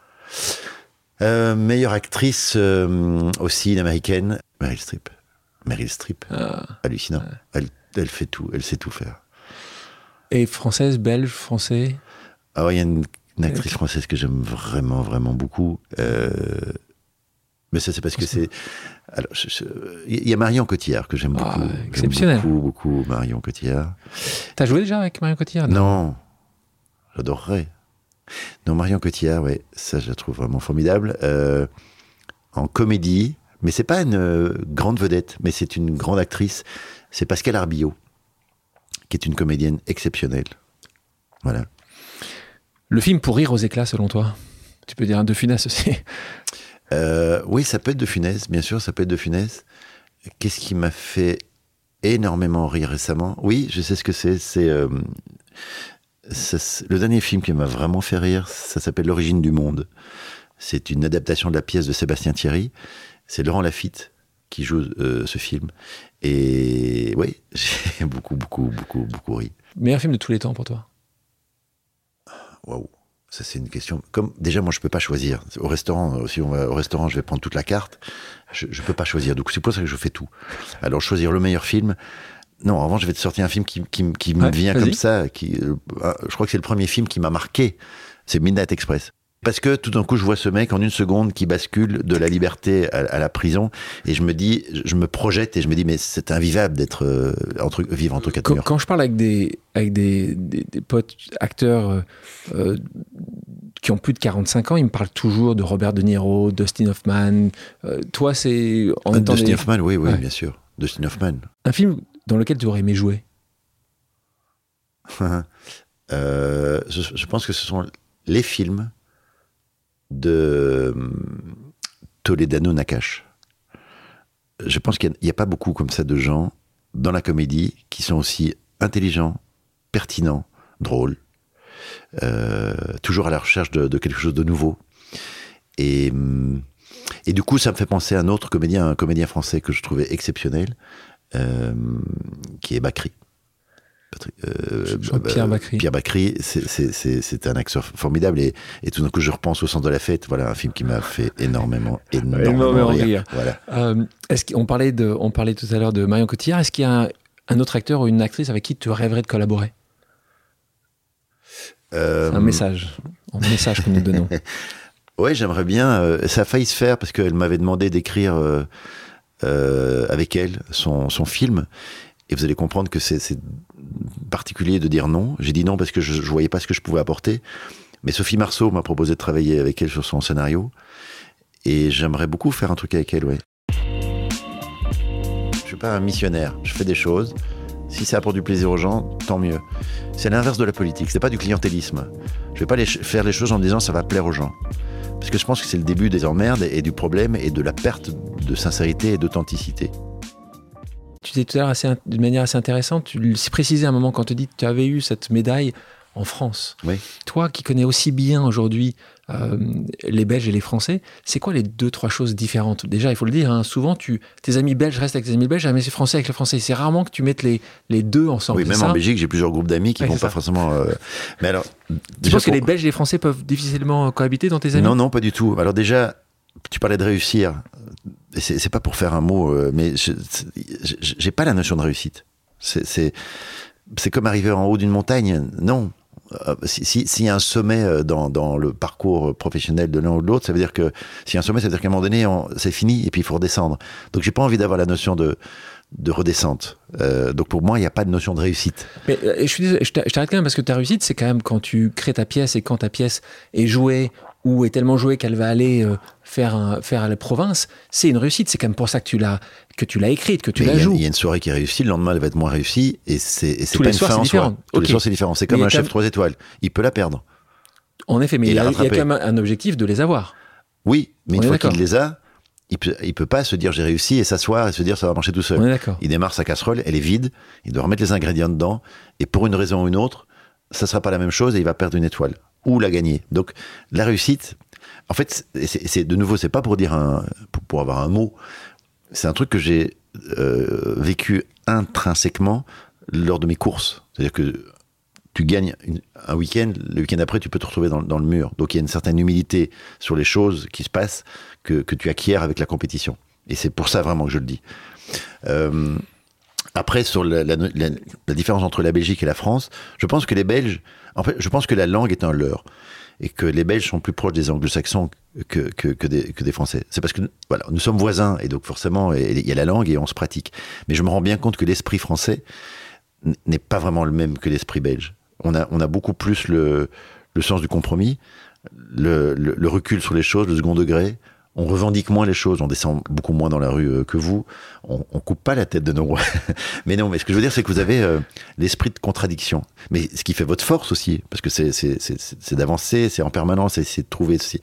Euh, meilleure actrice euh, aussi, une américaine, Meryl Streep. Meryl Streep, ah. hallucinant. Ah. Elle, elle fait tout, elle sait tout faire. Et française, belge, français. Ah ouais, il y a une, une actrice française que j'aime vraiment, vraiment beaucoup. Euh, mais ça, c'est parce que c'est. Alors, il y a Marion Cotillard que j'aime ah, beaucoup. Exceptionnelle. Beaucoup, beaucoup Marion Cotillard. T'as joué déjà avec Marion Cotillard? Non, j'adorerais. Non, Marion Cotillard, ouais, ça je la trouve vraiment formidable. Euh, en comédie, mais c'est pas une euh, grande vedette, mais c'est une grande actrice. C'est Pascale Arbillot, qui est une comédienne exceptionnelle. Voilà. Le film Pour rire aux éclats, selon toi? Tu peux dire un De Funès aussi. euh, Oui, ça peut être De Funès, bien sûr, ça peut être De Funès. Qu'est-ce qui m'a fait énormément rire récemment? Oui, je sais ce que c'est, c'est... Euh... Ça, le dernier film qui m'a vraiment fait rire, ça s'appelle L'origine du monde. C'est une adaptation de la pièce de Sébastien Thierry. C'est Laurent Lafitte qui joue euh, ce film. Et oui, j'ai beaucoup, beaucoup, beaucoup, beaucoup ri. Meilleur film de tous les temps pour toi? Waouh, ça c'est une question. Comme déjà, moi je peux pas choisir. Au restaurant, si on va au restaurant, je vais prendre toute la carte. Je, je peux pas choisir. Donc c'est pour ça que je fais tout. Alors choisir le meilleur film. Non, en revanche, je vais te sortir un film qui, qui, qui me ouais, vient vas-y. Comme ça. Qui, euh, je crois que c'est le premier film qui m'a marqué. C'est Midnight Express. Parce que tout d'un coup, je vois ce mec en une seconde qui bascule de la liberté à, à la prison. Et je me dis, je me projette et je me dis, mais c'est invivable d'être euh, entre, vivre entre quatre quand, murs. Quand je parle avec des, avec des, des, des potes acteurs euh, qui ont plus de quarante-cinq ans, ils me parlent toujours de Robert De Niro, Dustin Hoffman. Euh, toi, c'est... En ah, Dustin des... Hoffman, oui, oui, ouais. bien sûr. Dustin Hoffman. Un film... dans lequel tu aurais aimé jouer? euh, je, je pense que ce sont les films de Toledano Nakache. Je pense qu'il n'y a, a pas beaucoup comme ça de gens dans la comédie qui sont aussi intelligents, pertinents, drôles, euh, toujours à la recherche de, de quelque chose de nouveau. Et, et du coup, ça me fait penser à un autre comédien, un comédien français que je trouvais exceptionnel, Euh, qui est Bacri. Patrick, euh, Pierre Bacri. Pierre Bacri, c'est, c'est, c'est, c'est un acteur formidable et, et tout d'un coup je repense Au Sens de la Fête. Voilà un film qui m'a fait énormément, énormément, énormément rire. rire. Voilà. Euh, est-ce qu'on parlait de, on parlait tout à l'heure de Marion Cotillard. Est-ce qu'il y a un, un autre acteur ou une actrice avec qui tu rêverais de collaborer? euh... C'est un message, un message que nous donnons. Ouais, j'aimerais bien. Euh, ça a failli se faire parce qu'elle m'avait demandé d'écrire. Euh, Euh, avec elle, son, son film, et vous allez comprendre que c'est, c'est particulier de dire non. J'ai dit non parce que je, je voyais pas ce que je pouvais apporter, mais Sophie Marceau m'a proposé de travailler avec elle sur son scénario et j'aimerais beaucoup faire un truc avec elle. Ouais. Je suis pas un missionnaire, je fais des choses. Si ça apporte du plaisir aux gens, tant mieux. C'est l'inverse de la politique, c'est pas du clientélisme. Je vais pas les, faire les choses en me disant ça va plaire aux gens. Parce que je pense que c'est le début des emmerdes et du problème et de la perte de sincérité et d'authenticité. Tu disais tout à l'heure assez, d'une manière assez intéressante, tu s'est précisé à un moment quand tu dis que tu avais eu cette médaille en France. Oui. Toi qui connais aussi bien aujourd'hui euh, les Belges et les Français, c'est quoi les deux, trois choses différentes? Déjà, il faut le dire, hein, souvent tu, tes amis belges restent avec tes amis belges, mais c'est français avec les français. C'est rarement que tu mettes les, les deux ensemble. Oui, même ça, en Belgique, j'ai plusieurs groupes d'amis qui ne ouais, vont pas forcément... Euh... Mais alors, je pense pour... que les Belges et les Français peuvent difficilement cohabiter dans tes amis. Non, non, pas du tout. Alors déjà, tu parlais de réussir. C'est, c'est pas pour faire un mot, mais je, j'ai pas la notion de réussite. C'est, c'est, c'est comme arriver en haut d'une montagne. Non. S'il si, si y a un sommet dans, dans le parcours professionnel de l'un ou de l'autre, ça veut dire que s'il y a un sommet, ça veut dire qu'à un moment donné, on, c'est fini et puis il faut redescendre. Donc j'ai pas envie d'avoir la notion de, de redescente. Euh, donc pour moi, il n'y a pas de notion de réussite. Mais je suis désolé, je t'arrête quand même parce que ta réussite, c'est quand même quand tu crées ta pièce et quand ta pièce est jouée ou est tellement jouée qu'elle va aller euh, faire, un, faire à la province, c'est une réussite. C'est quand même pour ça que tu l'as, que tu l'as écrite, que tu mais la joues. Il y a une soirée qui est réussie, le lendemain elle va être moins réussie, et c'est, et c'est pas une fin en soi. Tous les soirs c'est différent. C'est comme un chef trois étoiles, il peut la perdre. En effet, mais il y, a, il y a quand même un objectif de les avoir. Oui, mais une fois qu'il les a, il peut, il peut pas se dire j'ai réussi et s'asseoir et se dire ça va marcher tout seul. Il démarre sa casserole, elle est vide, il doit remettre les ingrédients dedans, et pour une raison ou une autre, ça sera pas la même chose et il va perdre une étoile ou la gagner. Donc la réussite, en fait, c'est, c'est de nouveau, c'est pas pour dire un, pour, pour avoir un mot, c'est un truc que j'ai euh, vécu intrinsèquement lors de mes courses, c'est-à-dire que tu gagnes une, un week-end, le week-end après tu peux te retrouver dans, dans le mur. Donc il y a une certaine humilité sur les choses qui se passent que, que tu acquiers avec la compétition. Et c'est pour ça vraiment que je le dis. Euh, après, sur la, la, la, la différence entre la Belgique et la France, je pense que les Belges, en fait, je pense que la langue est un leurre. Et que les Belges sont plus proches des anglo-saxons que, que, que, des, que des Français. C'est parce que voilà, nous sommes voisins, et donc forcément il y a la langue et on se pratique. Mais je me rends bien compte que l'esprit français n'est pas vraiment le même que l'esprit belge. On a, on a beaucoup plus le, le sens du compromis, le, le, le recul sur les choses, le second degré. On revendique moins les choses, on descend beaucoup moins dans la rue que vous. On, on coupe pas la tête de nos rois. Mais non, mais ce que je veux dire, c'est que vous avez euh, l'esprit de contradiction. Mais ce qui fait votre force aussi, parce que c'est, c'est, c'est, c'est d'avancer, c'est en permanence, c'est, c'est de trouver. C'est...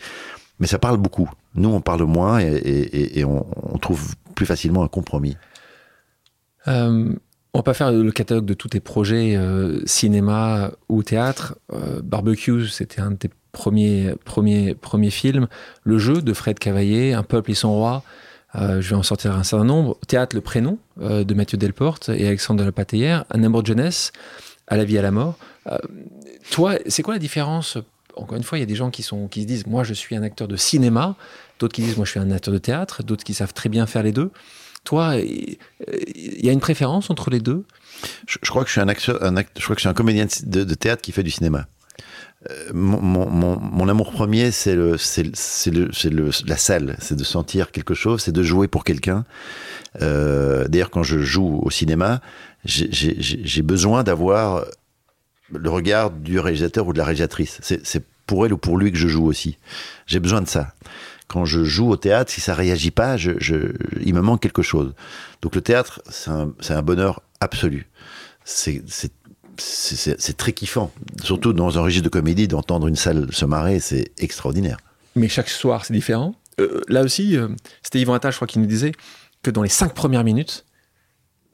Mais ça parle beaucoup. Nous, on parle moins et, et, et on, on trouve plus facilement un compromis. Euh... On va pas faire le catalogue de tous tes projets euh, cinéma ou théâtre. Euh, Barbecue, c'était un de tes premiers, premiers, premiers films. Le jeu de Fred Cavaillé, Un peuple et son roi. Euh, je vais en sortir un certain nombre. Théâtre, le prénom euh, de Mathieu Delporte et Alexandre de la Pâtéière. Un amour de jeunesse, à la vie, à la mort. Euh, toi, c'est quoi la différence ? Encore une fois, il y a des gens qui, sont, qui se disent « Moi, je suis un acteur de cinéma ». D'autres qui disent « Moi, je suis un acteur de théâtre ». D'autres qui savent très bien faire les deux. Toi, il y a une préférence entre les deux ? je, je crois que je suis un acteur, un acteur, je crois que je suis un comédien de, de théâtre qui fait du cinéma. Euh, mon, mon, mon amour premier, c'est le, c'est, c'est le, c'est le, la salle, c'est de sentir quelque chose, c'est de jouer pour quelqu'un. Euh, d'ailleurs, quand je joue au cinéma, j'ai, j'ai, j'ai besoin d'avoir le regard du réalisateur ou de la réalisatrice. C'est, c'est pour elle ou pour lui que je joue aussi. J'ai besoin de ça. Quand je joue au théâtre, si ça réagit pas, je, je, il me manque quelque chose. Donc le théâtre, c'est un, c'est un bonheur absolu. C'est, c'est, c'est, c'est très kiffant. Surtout dans un registre de comédie, d'entendre une salle se marrer, c'est extraordinaire. Mais chaque soir, c'est différent. Euh, là aussi, euh, c'était Yvan Attal, je crois, qui nous disait que dans les cinq premières minutes,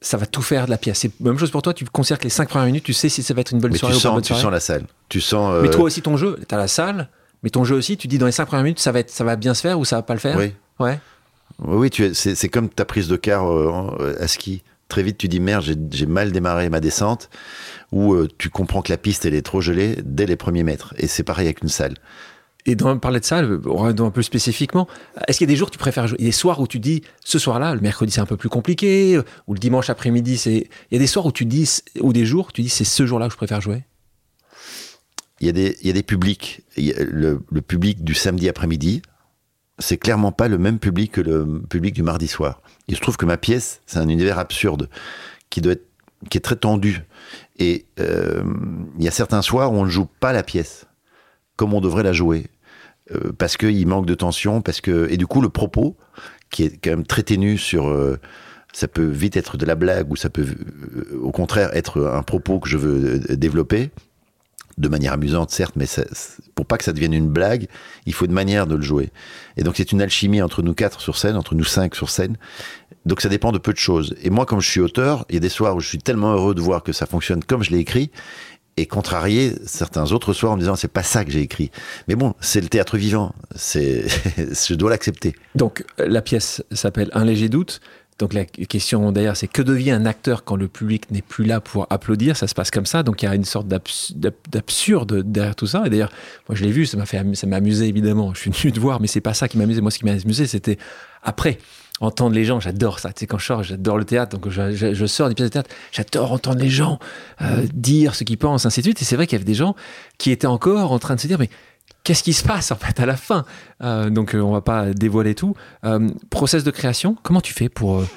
ça va tout faire de la pièce. C'est la même chose pour toi, tu concertes les cinq premières minutes, tu sais si ça va être une bonne mais soirée tu sens, ou pas une bonne soirée. Tu sens la salle. Tu sens, euh... Mais toi aussi, ton jeu, t'as la salle... Mais ton jeu aussi, tu dis dans les cinq premières minutes, ça va, être, ça va bien se faire ou ça va pas le faire ? Oui. Ouais. Oui, oui tu es, c'est, c'est comme ta prise de car euh, à ski. Très vite, tu dis merde, j'ai, j'ai mal démarré ma descente, ou euh, tu comprends que la piste, elle est trop gelée dès les premiers mètres. Et c'est pareil avec une salle. Et dans, parler de salle, dans un peu spécifiquement, est-ce qu'il y a des jours que tu préfères jouer ? Il y a des soirs où tu dis, ce soir-là, le mercredi c'est un peu plus compliqué, ou le dimanche après-midi, c'est. Il y a des soirs où tu dis, ou des jours, tu dis, c'est ce jour-là que je préfère jouer ? Il y a des, il y a des publics. Le, le public du samedi après-midi, c'est clairement pas le même public que le public du mardi soir. Il se trouve que ma pièce, c'est un univers absurde qui doit être, qui est très tendu. Et euh, il y a certains soirs où on ne joue pas la pièce comme on devrait la jouer euh, parce qu'il manque de tension, parce que et du coup le propos qui est quand même très ténu sur. Euh, ça peut vite être de la blague ou ça peut euh, au contraire être un propos que je veux développer. De manière amusante, certes, mais ça, pour pas que ça devienne une blague, il faut une manière de le jouer. Et donc, c'est une alchimie entre nous quatre sur scène, entre nous cinq sur scène. Donc, ça dépend de peu de choses. Et moi, comme je suis auteur, il y a des soirs où je suis tellement heureux de voir que ça fonctionne comme je l'ai écrit, et contrarié certains autres soirs en me disant, c'est pas ça que j'ai écrit. Mais bon, c'est le théâtre vivant. C'est je dois l'accepter. Donc, la pièce s'appelle Un léger doute. Donc la question d'ailleurs, c'est que devient un acteur quand le public n'est plus là pour applaudir ? Ça se passe comme ça, donc il y a une sorte d'abs- d'absurde derrière tout ça. Et d'ailleurs, moi je l'ai vu, ça m'a fait, am- ça m'a amusé évidemment. Je suis venu te voir, mais c'est pas ça qui m'a amusé. Moi, ce qui m'a amusé, c'était après entendre les gens. J'adore ça. Tu sais, quand je sors, j'adore le théâtre, donc je, je, je sors des pièces de théâtre. J'adore entendre les gens euh, dire ce qu'ils pensent, ainsi de suite. Et c'est vrai qu'il y avait des gens qui étaient encore en train de se dire, mais qu'est-ce qui se passe en fait à la fin ? euh, Donc euh, on va pas dévoiler tout. Euh, process de création, comment tu fais pour euh,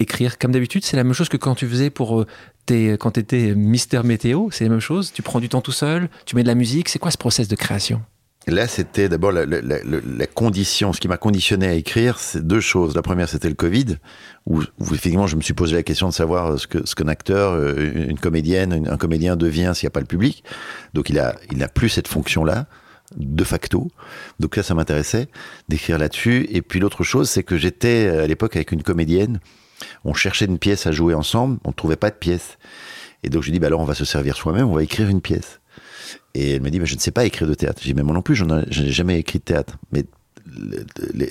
écrire ? Comme d'habitude, c'est la même chose que quand tu faisais pour euh, tes, quand tu étais Mister Météo, c'est la même chose ? Tu prends du temps tout seul, tu mets de la musique, c'est quoi ce process de création ? Là, c'était d'abord la, la, la, la condition. Ce qui m'a conditionné à écrire, c'est deux choses. La première, c'était le Covid, où, où effectivement, je me suis posé la question de savoir ce que ce qu'un acteur, une comédienne, un comédien devient s'il n'y a pas le public. Donc, il a, il n'a plus cette fonction-là, de facto. Donc là, ça m'intéressait d'écrire là-dessus. Et puis, l'autre chose, c'est que j'étais, à l'époque, avec une comédienne. On cherchait une pièce à jouer ensemble. On ne trouvait pas de pièce. Et donc, je lui ai dit, bah, alors, on va se servir soi-même, on va écrire une pièce. Et elle m'a dit, bah, je ne sais pas écrire de théâtre. J'ai dit, mais moi non plus, je n'ai jamais écrit de théâtre. Mais il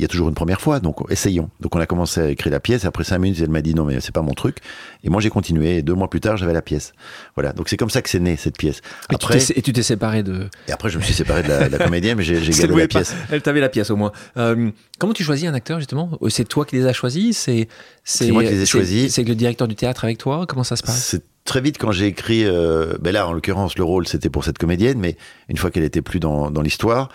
y a toujours une première fois, donc essayons. Donc, on a commencé à écrire la pièce. Après cinq minutes, elle m'a dit, non, mais c'est pas mon truc. Et moi, j'ai continué. Et deux mois plus tard, j'avais la pièce. Voilà. Donc, c'est comme ça que c'est né, cette pièce. Après, et, tu t'es, et tu t'es séparé de... Et après, je me suis séparé de la, de la comédienne, mais j'ai, j'ai gardé la pièce. Pas. Elle t'avait la pièce, au moins. Euh, comment tu choisis un acteur, justement? C'est toi qui les as choisis? C'est, c'est, c'est moi qui les ai choisis. C'est, c'est le directeur du théâtre avec toi? Comment ça se passe? C'est très vite, quand j'ai écrit, euh, ben là, en l'occurrence, le rôle, c'était pour cette comédienne, mais une fois qu'elle était plus dans, dans l'histoire,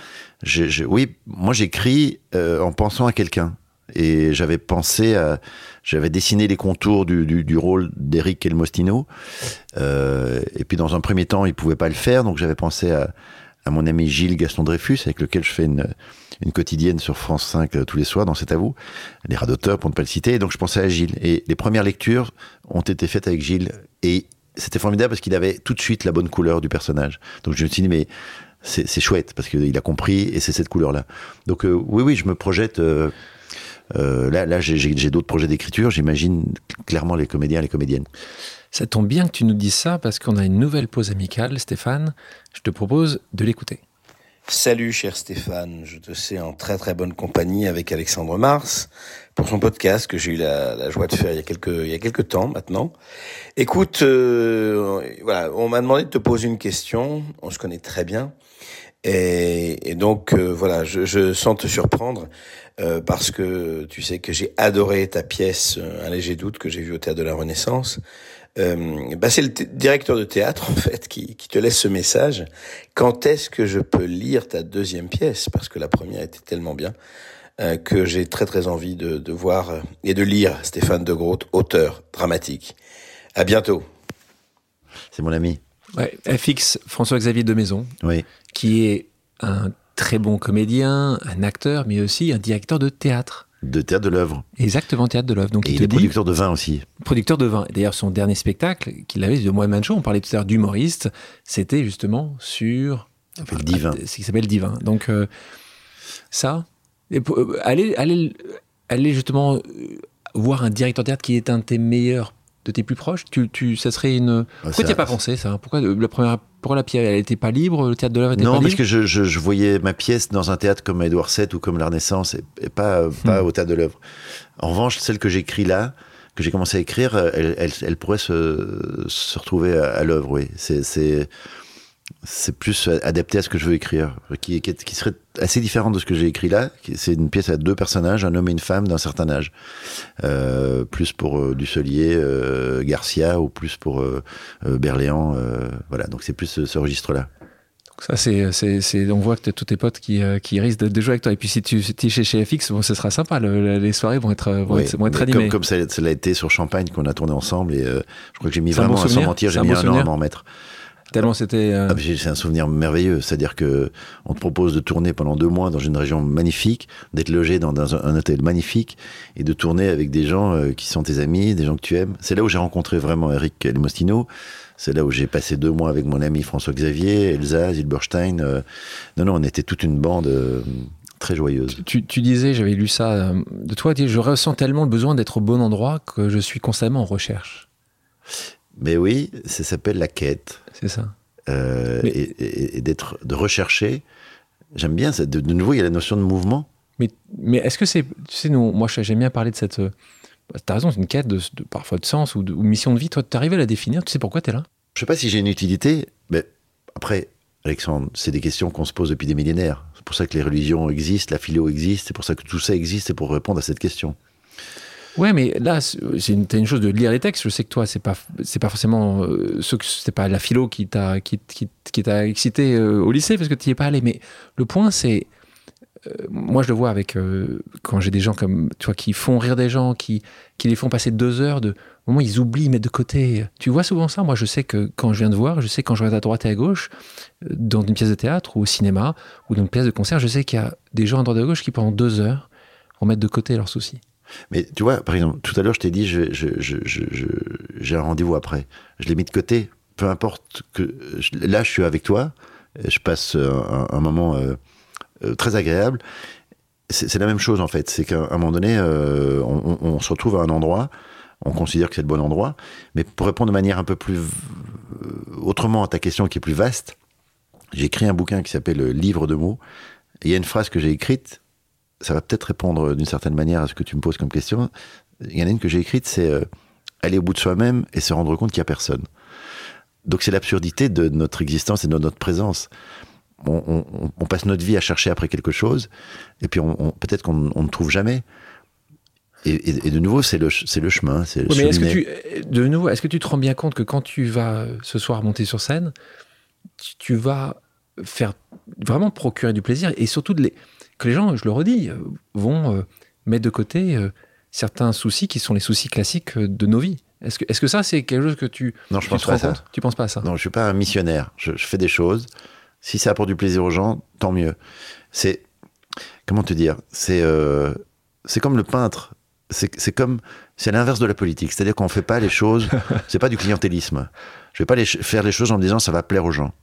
je, je, oui, moi, j'écris euh, en pensant à quelqu'un. Et j'avais pensé à, j'avais dessiné les contours du, du, du rôle d'Éric Elmostino. Euh, et puis, dans un premier temps, il pouvait pas le faire, donc j'avais pensé à, à mon ami Gilles Gaston Dreyfus, avec lequel je fais une, une quotidienne sur France cinq tous les soirs, dans C'est à vous, Les Rats d'auteur, pour ne pas le citer. Et donc, je pensais à Gilles. Et les premières lectures ont été faites avec Gilles. Et c'était formidable parce qu'il avait tout de suite la bonne couleur du personnage. Donc, je me suis dit, mais c'est, c'est chouette, parce qu'il a compris, et c'est cette couleur-là. Donc, euh, oui, oui, je me projette... Euh, euh, là, là j'ai, j'ai, j'ai d'autres projets d'écriture. J'imagine clairement les comédiens et les comédiennes. Ça tombe bien que tu nous dises ça, parce qu'on a une nouvelle pause amicale, Stéphane. Je te propose de l'écouter. Salut cher Stéphane, je te sais en très très bonne compagnie avec Alexandre Mars pour son podcast que j'ai eu la, la joie de faire il y a quelques il y a quelques temps maintenant. Écoute, euh, voilà, on m'a demandé de te poser une question, on se connaît très bien et, et donc euh, voilà, je, je sens te surprendre euh, parce que tu sais que j'ai adoré ta pièce Un léger doute que j'ai vue au Théâtre de la Renaissance. Euh, bah c'est le t- directeur de théâtre en fait qui, qui te laisse ce message. Quand est-ce que je peux lire ta deuxième pièce? Parce que la première était tellement bien euh, que j'ai très très envie de, de voir euh, et de lire Stéphane de Groot, auteur dramatique. À bientôt. C'est mon ami. Ouais, F X, François-Xavier Demaison, oui. Qui est un très bon comédien, un acteur, mais aussi un directeur de théâtre. De théâtre de l'œuvre. Exactement, théâtre de l'œuvre. Donc, et il est producteur de vin aussi. Producteur de vin. D'ailleurs, son dernier spectacle, qu'il avait de Moi-Man Show, on parlait tout à l'heure d'humoriste, c'était justement sur... Enfin, le divin. Ce qui s'appelle Divin. Donc, euh, ça, et pour, euh, allez, allez, allez justement euh, voir un directeur de théâtre qui est un de tes meilleurs, de tes plus proches. Tu, tu, ça serait une... Pourquoi ça, tu n'y as pas pensé, ça? Pourquoi la première... Pourquoi la pièce, elle n'était pas libre? Le théâtre de l'œuvre était non, pas libre? Non, parce que je, je, je voyais ma pièce dans un théâtre comme Édouard sept ou comme La Renaissance, et, et pas, pas hmm. au théâtre de l'œuvre. En revanche, celle que j'écris là, que j'ai commencé à écrire, elle, elle, elle pourrait se, se retrouver à, à l'œuvre, oui. C'est, c'est, c'est plus adapté à ce que je veux écrire, qui, qui, qui serait assez différente de ce que j'ai écrit là. C'est une pièce à deux personnages, un homme et une femme d'un certain âge. Euh, plus pour euh, Dusselier, euh, Garcia, ou plus pour euh, euh, Berléand. Euh, voilà, donc c'est plus ce, ce registre-là. Donc ça, c'est, c'est, c'est, on voit que t'as tous tes potes qui, euh, qui risquent de, de jouer avec toi. Et puis si tu es chez, chez F X, bon, ce sera sympa. Le, les soirées vont être, vont oui, être, vont être animées. Comme, comme ça, ça l'a été sur Champagne qu'on a tourné ensemble. Et euh, je crois que j'ai mis c'est vraiment, bon sans mentir, j'ai mis un, un an à m'en remettre. Tellement c'était... Euh... Ah, c'est un souvenir merveilleux, c'est-à-dire que on te propose de tourner pendant deux mois dans une région magnifique, d'être logé dans, dans un hôtel magnifique, et de tourner avec des gens euh, qui sont tes amis, des gens que tu aimes. C'est là où j'ai rencontré vraiment Eric Elmostino, c'est là où j'ai passé deux mois avec mon ami François-Xavier, Elsa, Zilberstein. Euh... Non, non, on était toute une bande... Euh... très joyeuse. Tu, tu disais, j'avais lu ça euh, de toi, je ressens tellement le besoin d'être au bon endroit que je suis constamment en recherche. Mais oui, ça s'appelle la quête. C'est ça. Euh, mais... et, et, et d'être, de rechercher. J'aime bien ça. De, de nouveau, il y a la notion de mouvement. Mais, mais est-ce que c'est... Tu sais, nous, moi, j'aime bien parler de cette... Euh, t'as raison, c'est une quête de, de, parfois de sens ou, de, ou mission de vie. Toi, t'arrives à la définir. Tu sais pourquoi t'es là? Je sais pas si j'ai une utilité. Mais après, Alexandre, c'est des questions qu'on se pose depuis des millénaires. C'est pour ça que les religions existent, la philo existe. C'est pour ça que tout ça existe. C'est pour répondre à cette question. Ouais, mais là, c'est une, t'as une chose de lire les textes. Je sais que toi, c'est pas, c'est pas forcément, euh, ce, c'est pas la philo qui t'a, qui, qui, qui t'a excité euh, au lycée parce que t'y es pas allé. Mais le point, c'est moi je le vois avec euh, quand j'ai des gens comme tu vois qui font rire des gens, qui qui les font passer deux heures de au moment ils oublient mais de côté. Tu vois souvent ça. Moi je sais que quand je viens de voir, je sais quand je regarde à droite et à gauche dans une pièce de théâtre ou au cinéma ou dans une pièce de concert, je sais qu'il y a des gens à droite et à gauche qui pendant deux heures vont mettre de côté leurs soucis. Mais tu vois, par exemple, tout à l'heure je t'ai dit je, je, je, je, je, j'ai un rendez-vous après, je l'ai mis de côté. Peu importe que là je suis avec toi, je passe un, un moment euh, Euh, très agréable. C'est, c'est la même chose en fait. C'est qu'à un moment donné, euh, on, on, on se retrouve à un endroit, on considère que c'est le bon endroit, mais pour répondre de manière un peu plus euh, autrement à ta question qui est plus vaste, j'ai écrit un bouquin qui s'appelle « Livre de mots ». Il y a une phrase que j'ai écrite, ça va peut-être répondre d'une certaine manière à ce que tu me poses comme question. Il y en a une que j'ai écrite, c'est euh, « Aller au bout de soi-même et se rendre compte qu'il n'y a personne ». Donc c'est l'absurdité de notre existence et de notre présence. On, on, on passe notre vie à chercher après quelque chose, et puis on, on, peut-être qu'on on ne trouve jamais. Et, et, et de nouveau, c'est le, c'est le chemin. C'est le oui, mais est-ce que tu, de nouveau, est-ce que tu te rends bien compte que quand tu vas ce soir monter sur scène, tu, tu vas faire vraiment procurer du plaisir, et surtout de les, que les gens, je le redis, vont euh, mettre de côté euh, certains soucis qui sont les soucis classiques de nos vies. Est-ce que, est-ce que ça, c'est quelque chose que tu, non, je tu pense te pas rends ça. compte Tu ne penses pas à ça? Non, je ne suis pas un missionnaire. Je, je fais des choses. Si ça apporte du plaisir aux gens, tant mieux. C'est, comment te dire, c'est, euh, c'est comme le peintre, c'est, c'est comme, c'est l'inverse de la politique, c'est-à-dire qu'on ne fait pas les choses, c'est pas du clientélisme. Je ne vais pas les, faire les choses en me disant ça va plaire aux gens.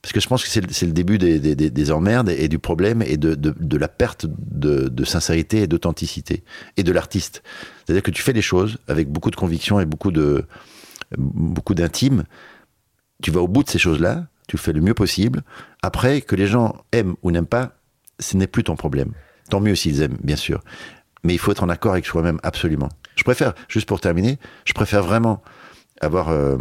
Parce que je pense que c'est, c'est le début des, des, des, des emmerdes et du problème et de, de, de la perte de, de sincérité et d'authenticité, et de l'artiste. C'est-à-dire que tu fais les choses avec beaucoup de conviction et beaucoup, de, beaucoup d'intime, tu vas au bout de ces choses-là, tu fais le mieux possible. Après, que les gens aiment ou n'aiment pas, ce n'est plus ton problème. Tant mieux s'ils aiment, bien sûr. Mais il faut être en accord avec soi-même, absolument. Je préfère, juste pour terminer, je préfère vraiment avoir euh,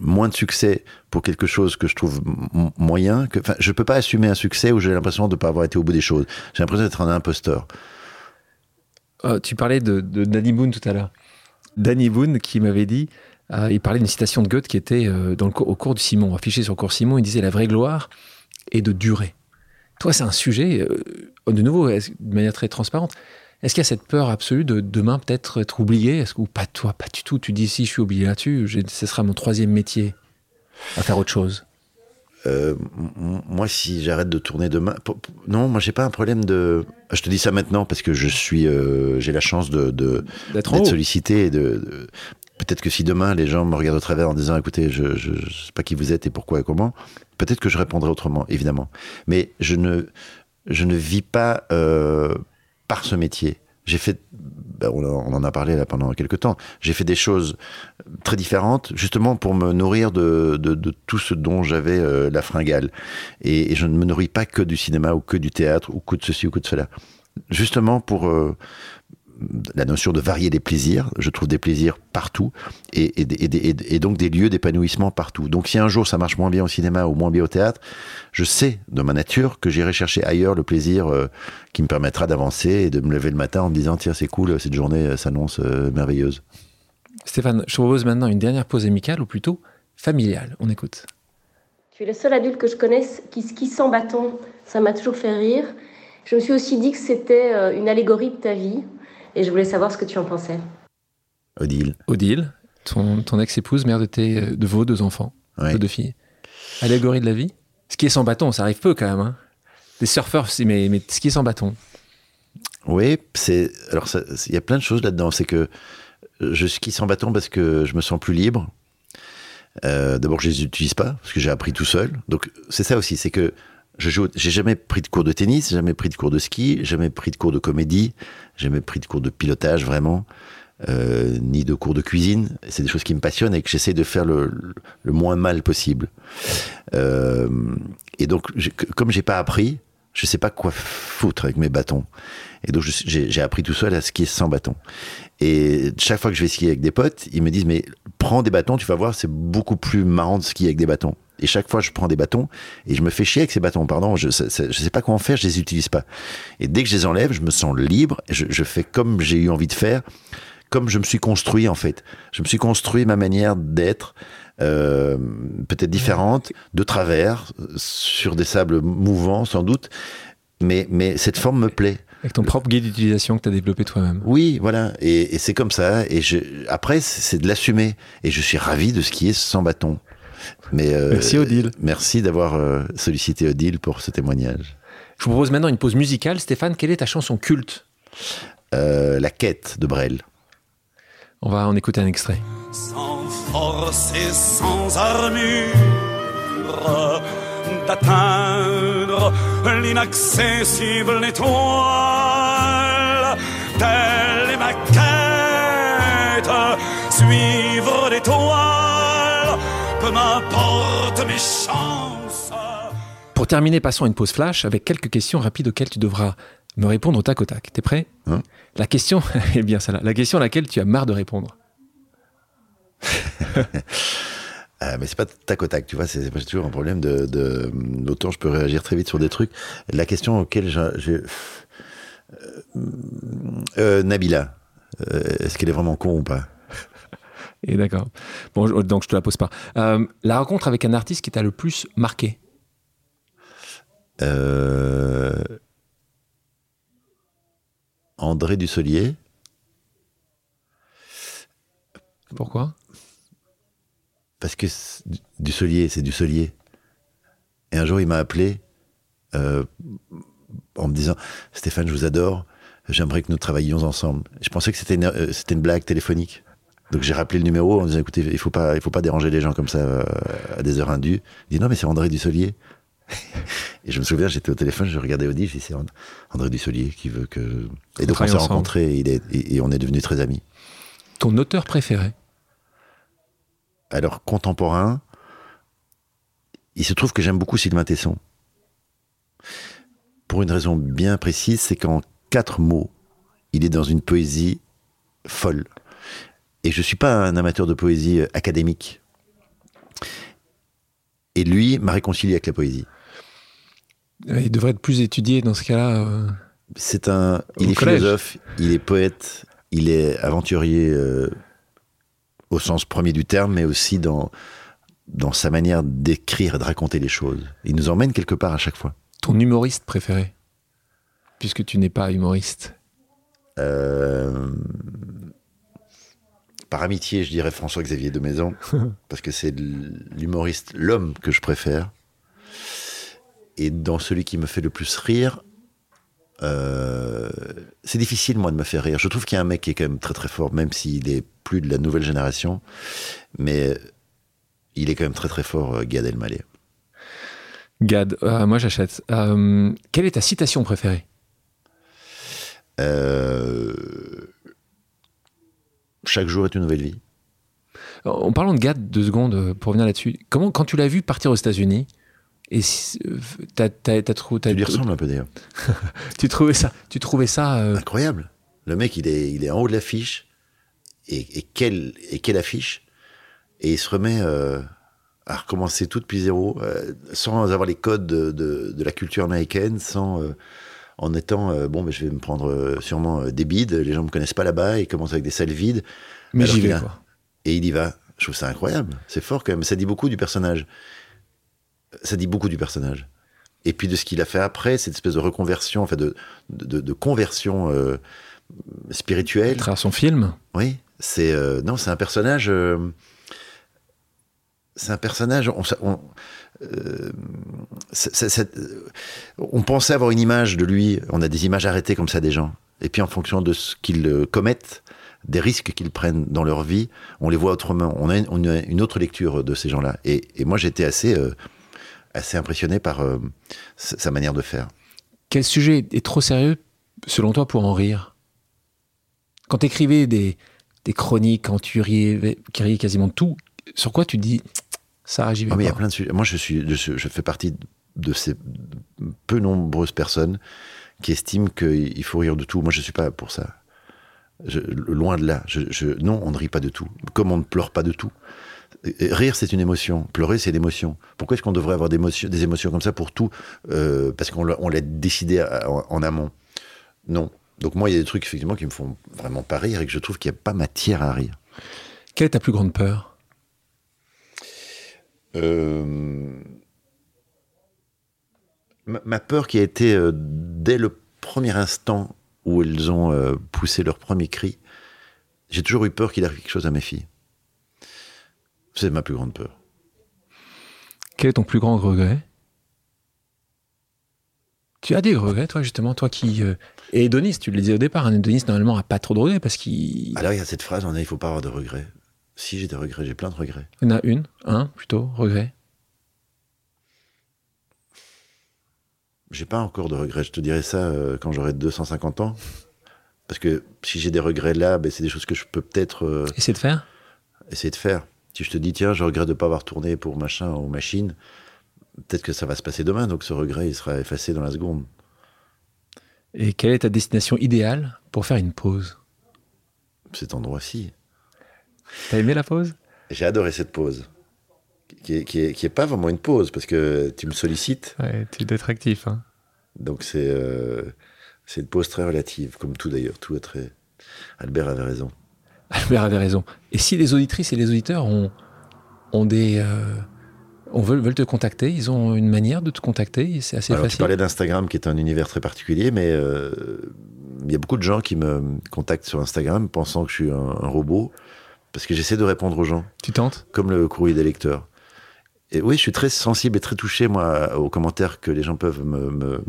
moins de succès pour quelque chose que je trouve m- moyen. Que, je ne peux pas assumer un succès où j'ai l'impression de ne pas avoir été au bout des choses. J'ai l'impression d'être un imposteur. Euh, tu parlais de, de Danny Boon tout à l'heure. Danny Boon qui m'avait dit... Euh, il parlait d'une citation de Goethe qui était euh, dans le cours, au cours du Simon, affichée sur le cours Simon. Il disait « La vraie gloire est de durer ». Toi, c'est un sujet, euh, de nouveau, de manière très transparente. Est-ce qu'il y a cette peur absolue de demain peut-être être oublié? Est-ce que, ou pas toi, pas du tout. Tu dis « Si, je suis oublié là-dessus, j'ai, ce sera mon troisième métier à faire autre chose euh, ». Moi, si j'arrête de tourner demain... P- p- non, moi, j'ai pas un problème de... Je te dis ça maintenant parce que je suis, euh, j'ai la chance de, de, d'être, d'être sollicité et de... de... Peut-être que si demain, les gens me regardent au travers en disant « Écoutez, je ne sais pas qui vous êtes et pourquoi et comment », peut-être que je répondrai autrement, évidemment. Mais je ne, je ne vis pas euh, par ce métier. J'ai fait, ben on, on en a parlé là pendant quelques temps, j'ai fait des choses très différentes, justement pour me nourrir de, de, de tout ce dont j'avais euh, la fringale. Et, et je ne me nourris pas que du cinéma ou que du théâtre ou que de ceci ou que de cela. Justement pour... Euh, la notion de varier les plaisirs, je trouve des plaisirs partout et, et, et, et, et donc des lieux d'épanouissement partout. Donc si un jour ça marche moins bien au cinéma ou moins bien au théâtre, je sais de ma nature que j'irai chercher ailleurs le plaisir euh, qui me permettra d'avancer et de me lever le matin en me disant tiens c'est cool, cette journée s'annonce euh, merveilleuse. Stéphane, je propose maintenant une dernière pause amicale ou plutôt familiale. On écoute. Tu es le seul adulte que je connaisse qui skie sans bâton, ça m'a toujours fait rire. Je me suis aussi dit que c'était une allégorie de ta vie. Et je voulais savoir ce que tu en pensais. Odile. Odile, ton, ton ex-épouse, mère de, tes, de vos deux enfants, ouais. vos deux filles. Allégorie de la vie. Skier sans bâton, ça arrive peu quand même. Hein. Des surfeurs, mais, mais skier sans bâton. Oui, c'est, alors il y a plein de choses là-dedans. C'est que je skie sans bâton parce que je me sens plus libre. Euh, d'abord, je ne les utilise pas, parce que j'ai appris tout seul. Donc c'est ça aussi, c'est que... Je joue, j'ai jamais pris de cours de tennis, jamais pris de cours de ski, jamais pris de cours de comédie, jamais pris de cours de pilotage vraiment, euh, ni de cours de cuisine. C'est des choses qui me passionnent et que j'essaie de faire le, le moins mal possible. Euh, et donc, je, comme j'ai pas appris, je sais pas quoi foutre avec mes bâtons. Et donc, je, j'ai, j'ai appris tout seul à skier sans bâton. Et chaque fois que je vais skier avec des potes, ils me disent « Mais prends des bâtons, tu vas voir, c'est beaucoup plus marrant de skier avec des bâtons ». Et chaque fois, je prends des bâtons et je me fais chier avec ces bâtons. Pardon, je ne sais pas quoi en faire, je les utilise pas. Et dès que je les enlève, je me sens libre. Je, je fais comme j'ai eu envie de faire, comme je me suis construit en fait. Je me suis construit ma manière d'être, euh, peut-être différente, de travers, sur des sables mouvants sans doute, mais, mais cette forme me plaît. Avec ton propre guide d'utilisation que tu as développé toi-même. Oui, voilà, et, et c'est comme ça. Et je, après, c'est de l'assumer. Et je suis ravi de ce qui est sans bâton. Mais, euh, merci Odile. Merci d'avoir euh, sollicité Odile pour ce témoignage. Je vous propose maintenant une pause musicale. Stéphane, quelle est ta chanson culte ? euh, La quête de Brel. On va en écouter un extrait. Sans force et sans armure d'atteindre l'inaccessible étoile, telle est ma quête, suivre l'étoile, peu m'importe mes chances. Pour terminer, passons à une pause flash avec quelques questions rapides auxquelles tu devras me répondre au tac au tac. T'es prêt ? Hein ? La question, eh bien celle-là, la question à laquelle tu as marre de répondre. Euh, mais c'est pas tac au tac, tu vois, c'est, c'est toujours un problème de, de... Autant je peux réagir très vite sur des trucs. La question auquel j'ai... j'ai... Euh, Nabila, euh, est-ce qu'elle est vraiment con ou pas ? Et d'accord. Bon, donc je te la pose pas. Euh, la rencontre avec un artiste qui t'a le plus marqué ? Euh... André Dussolier. Pourquoi ? Parce que Dussolier, c'est Dussolier. Et un jour, il m'a appelé euh, en me disant « Stéphane, je vous adore, j'aimerais que nous travaillions ensemble. » Je pensais que c'était une, euh, c'était une blague téléphonique. Donc j'ai rappelé le numéro en disant « Écoutez, il ne faut pas, il faut pas déranger les gens comme ça euh, à des heures indues. » Il dit « Non, mais c'est André Dussolier. » Et je me souviens, j'étais au téléphone, je regardais Odile, je dis « C'est André Dussolier qui veut que... » Et donc on s'est rencontrés et, il est, et, et on est devenus très amis. Ton auteur préféré ? Alors, contemporain, il se trouve que j'aime beaucoup Sylvain Tesson. Pour une raison bien précise, c'est qu'en quatre mots, il est dans une poésie folle. Et je ne suis pas un amateur de poésie académique. Et lui m'a réconcilié avec la poésie. Il devrait être plus étudié dans ce cas-là. Euh, c'est un, il est collège. Philosophe, il est poète, il est aventurier... Euh, au sens premier du terme, mais aussi dans, dans sa manière d'écrire et de raconter les choses. Il nous emmène quelque part à chaque fois. Ton humoriste préféré ? Puisque tu n'es pas humoriste. Euh... Par amitié, je dirais François-Xavier de Maison, parce que c'est l'humoriste, l'homme que je préfère. Et dans celui qui me fait le plus rire, euh... c'est difficile, moi, de me faire rire. Je trouve qu'il y a un mec qui est quand même très très fort, même s'il est plus de la nouvelle génération, mais il est quand même très très fort, Gad Elmaleh. Gad, euh, moi j'achète. Euh, quelle est ta citation préférée ? euh, Chaque jour est une nouvelle vie. En parlant de Gad, deux secondes pour revenir là-dessus. Comment, quand tu l'as vu partir aux États-Unis, et si, t'as, t'as, t'as trou, t'as, tu lui ressembles un peu d'ailleurs. tu trouvais ça, tu trouvais ça euh... incroyable. Le mec, il est, il est en haut de l'affiche. Et, et, quelle, et quelle affiche. Et il se remet euh, à recommencer tout depuis zéro, euh, sans avoir les codes de, de, de la culture américaine, sans, euh, en étant, euh, bon, mais je vais me prendre euh, sûrement euh, des bides, les gens ne me connaissent pas là-bas, et commence avec des salles vides. Mais j'y vais, quoi. Et il y va. Je trouve ça incroyable. C'est fort, quand même. Ça dit beaucoup du personnage. Ça dit beaucoup du personnage. Et puis de ce qu'il a fait après, cette espèce de reconversion, enfin de, de, de, de conversion euh, spirituelle. À travers son film. Oui. C'est euh, non, c'est un personnage. Euh, c'est un personnage. On, on, euh, c'est, c'est, c'est, on pensait avoir une image de lui. On a des images arrêtées comme ça des gens. Et puis en fonction de ce qu'ils commettent, des risques qu'ils prennent dans leur vie, on les voit autrement. On a une, on a une autre lecture de ces gens-là. Et, et moi, j'étais assez, euh, assez impressionné par euh, sa manière de faire. Quel sujet est trop sérieux selon toi pour en rire ? Quand t'écrivais des des chroniques, quand tu riais, riais quasiment tout, sur quoi tu dis ça, j'y vais ah, mais pas. Il y a plein de sujets. Moi, je, suis, je, je fais partie de ces peu nombreuses personnes qui estiment qu'il faut rire de tout. Moi, je ne suis pas pour ça. Je, loin de là. Je, je, non, on ne rit pas de tout. Comme on ne pleure pas de tout. Rire, c'est une émotion. Pleurer, c'est l'émotion. Pourquoi est-ce qu'on devrait avoir des émotions, des émotions comme ça pour tout euh, parce qu'on l'a, on l'a décidé à, en, en amont. Non. Donc moi, il y a des trucs, effectivement, qui me font vraiment pas rire et que je trouve qu'il n'y a pas matière à rire. Quelle est ta plus grande peur ? Euh... Ma peur qui a été, euh, dès le premier instant où ils ont euh, poussé leur premier cri, j'ai toujours eu peur qu'il arrive quelque chose à mes filles. C'est ma plus grande peur. Quel est ton plus grand regret ? Tu as des regrets, toi, justement, toi qui... Euh, et hédoniste, tu le disais au départ, un hédoniste, normalement, n'a pas trop de regrets, parce qu'il... Alors, il y a cette phrase, on a, il ne faut pas avoir de regrets. Si, j'ai des regrets, j'ai plein de regrets. Il y en a une, un, plutôt, regret. J'ai pas encore de regrets, je te dirai ça euh, quand j'aurai deux cent cinquante ans. Parce que si j'ai des regrets là, ben, c'est des choses que je peux peut-être... Euh, essayer de faire Essayer de faire. Si je te dis, tiens, je regrette de ne pas avoir tourné pour machin ou machine, peut-être que ça va se passer demain, donc ce regret, il sera effacé dans la seconde. Et quelle est ta destination idéale pour faire une pause ? Cet endroit-ci. T'as aimé la pause ? J'ai adoré cette pause. Qui est, qui est, qui est pas vraiment une pause, parce que tu me sollicites. Ouais, tu dois être actif. Hein. Donc c'est, euh, c'est une pause très relative, comme tout d'ailleurs. Tout est très... Albert avait raison. Albert avait raison. Et si les auditrices et les auditeurs ont, ont des... Euh, on veut, veulent te contacter, ils ont une manière de te contacter, c'est assez Alors, facile. Tu parlais d'Instagram, qui est un univers très particulier, mais il euh, y a beaucoup de gens qui me contactent sur Instagram, pensant que je suis un, un robot, parce que j'essaie de répondre aux gens. Tu tentes ? Comme le courrier des lecteurs. Et oui, je suis très sensible et très touché, moi, aux commentaires que les gens peuvent me, me, me,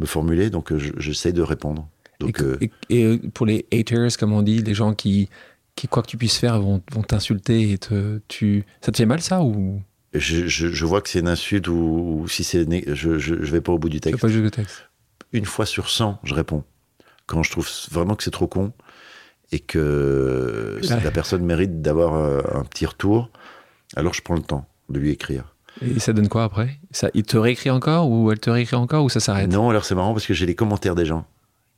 me formuler, donc je, j'essaie de répondre. Donc, et, euh, et, et pour les haters, comme on dit, les gens qui, qui quoi que tu puisses faire, vont, vont t'insulter, et te, tu... ça te fait mal, ça ou... je, je, je vois que c'est une insulte, ou, ou si c'est... Né... Je, je, je vais pas au bout du texte. Je vais pas au texte. Une fois sur cent, je réponds. Quand je trouve vraiment que c'est trop con, et que ouais. la personne mérite d'avoir un petit retour, alors je prends le temps de lui écrire. Et ça donne quoi après ? Ça, il te réécrit encore, ou elle te réécrit encore, ou ça s'arrête ? Non, alors c'est marrant parce que j'ai les commentaires des gens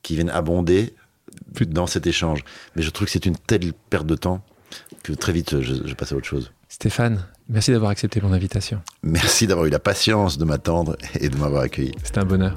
qui viennent abonder Plus... dans cet échange. Mais je trouve que c'est une telle perte de temps que très vite je, je passe à autre chose. Stéphane, merci d'avoir accepté mon invitation. Merci d'avoir eu la patience de m'attendre et de m'avoir accueilli. C'était un bonheur.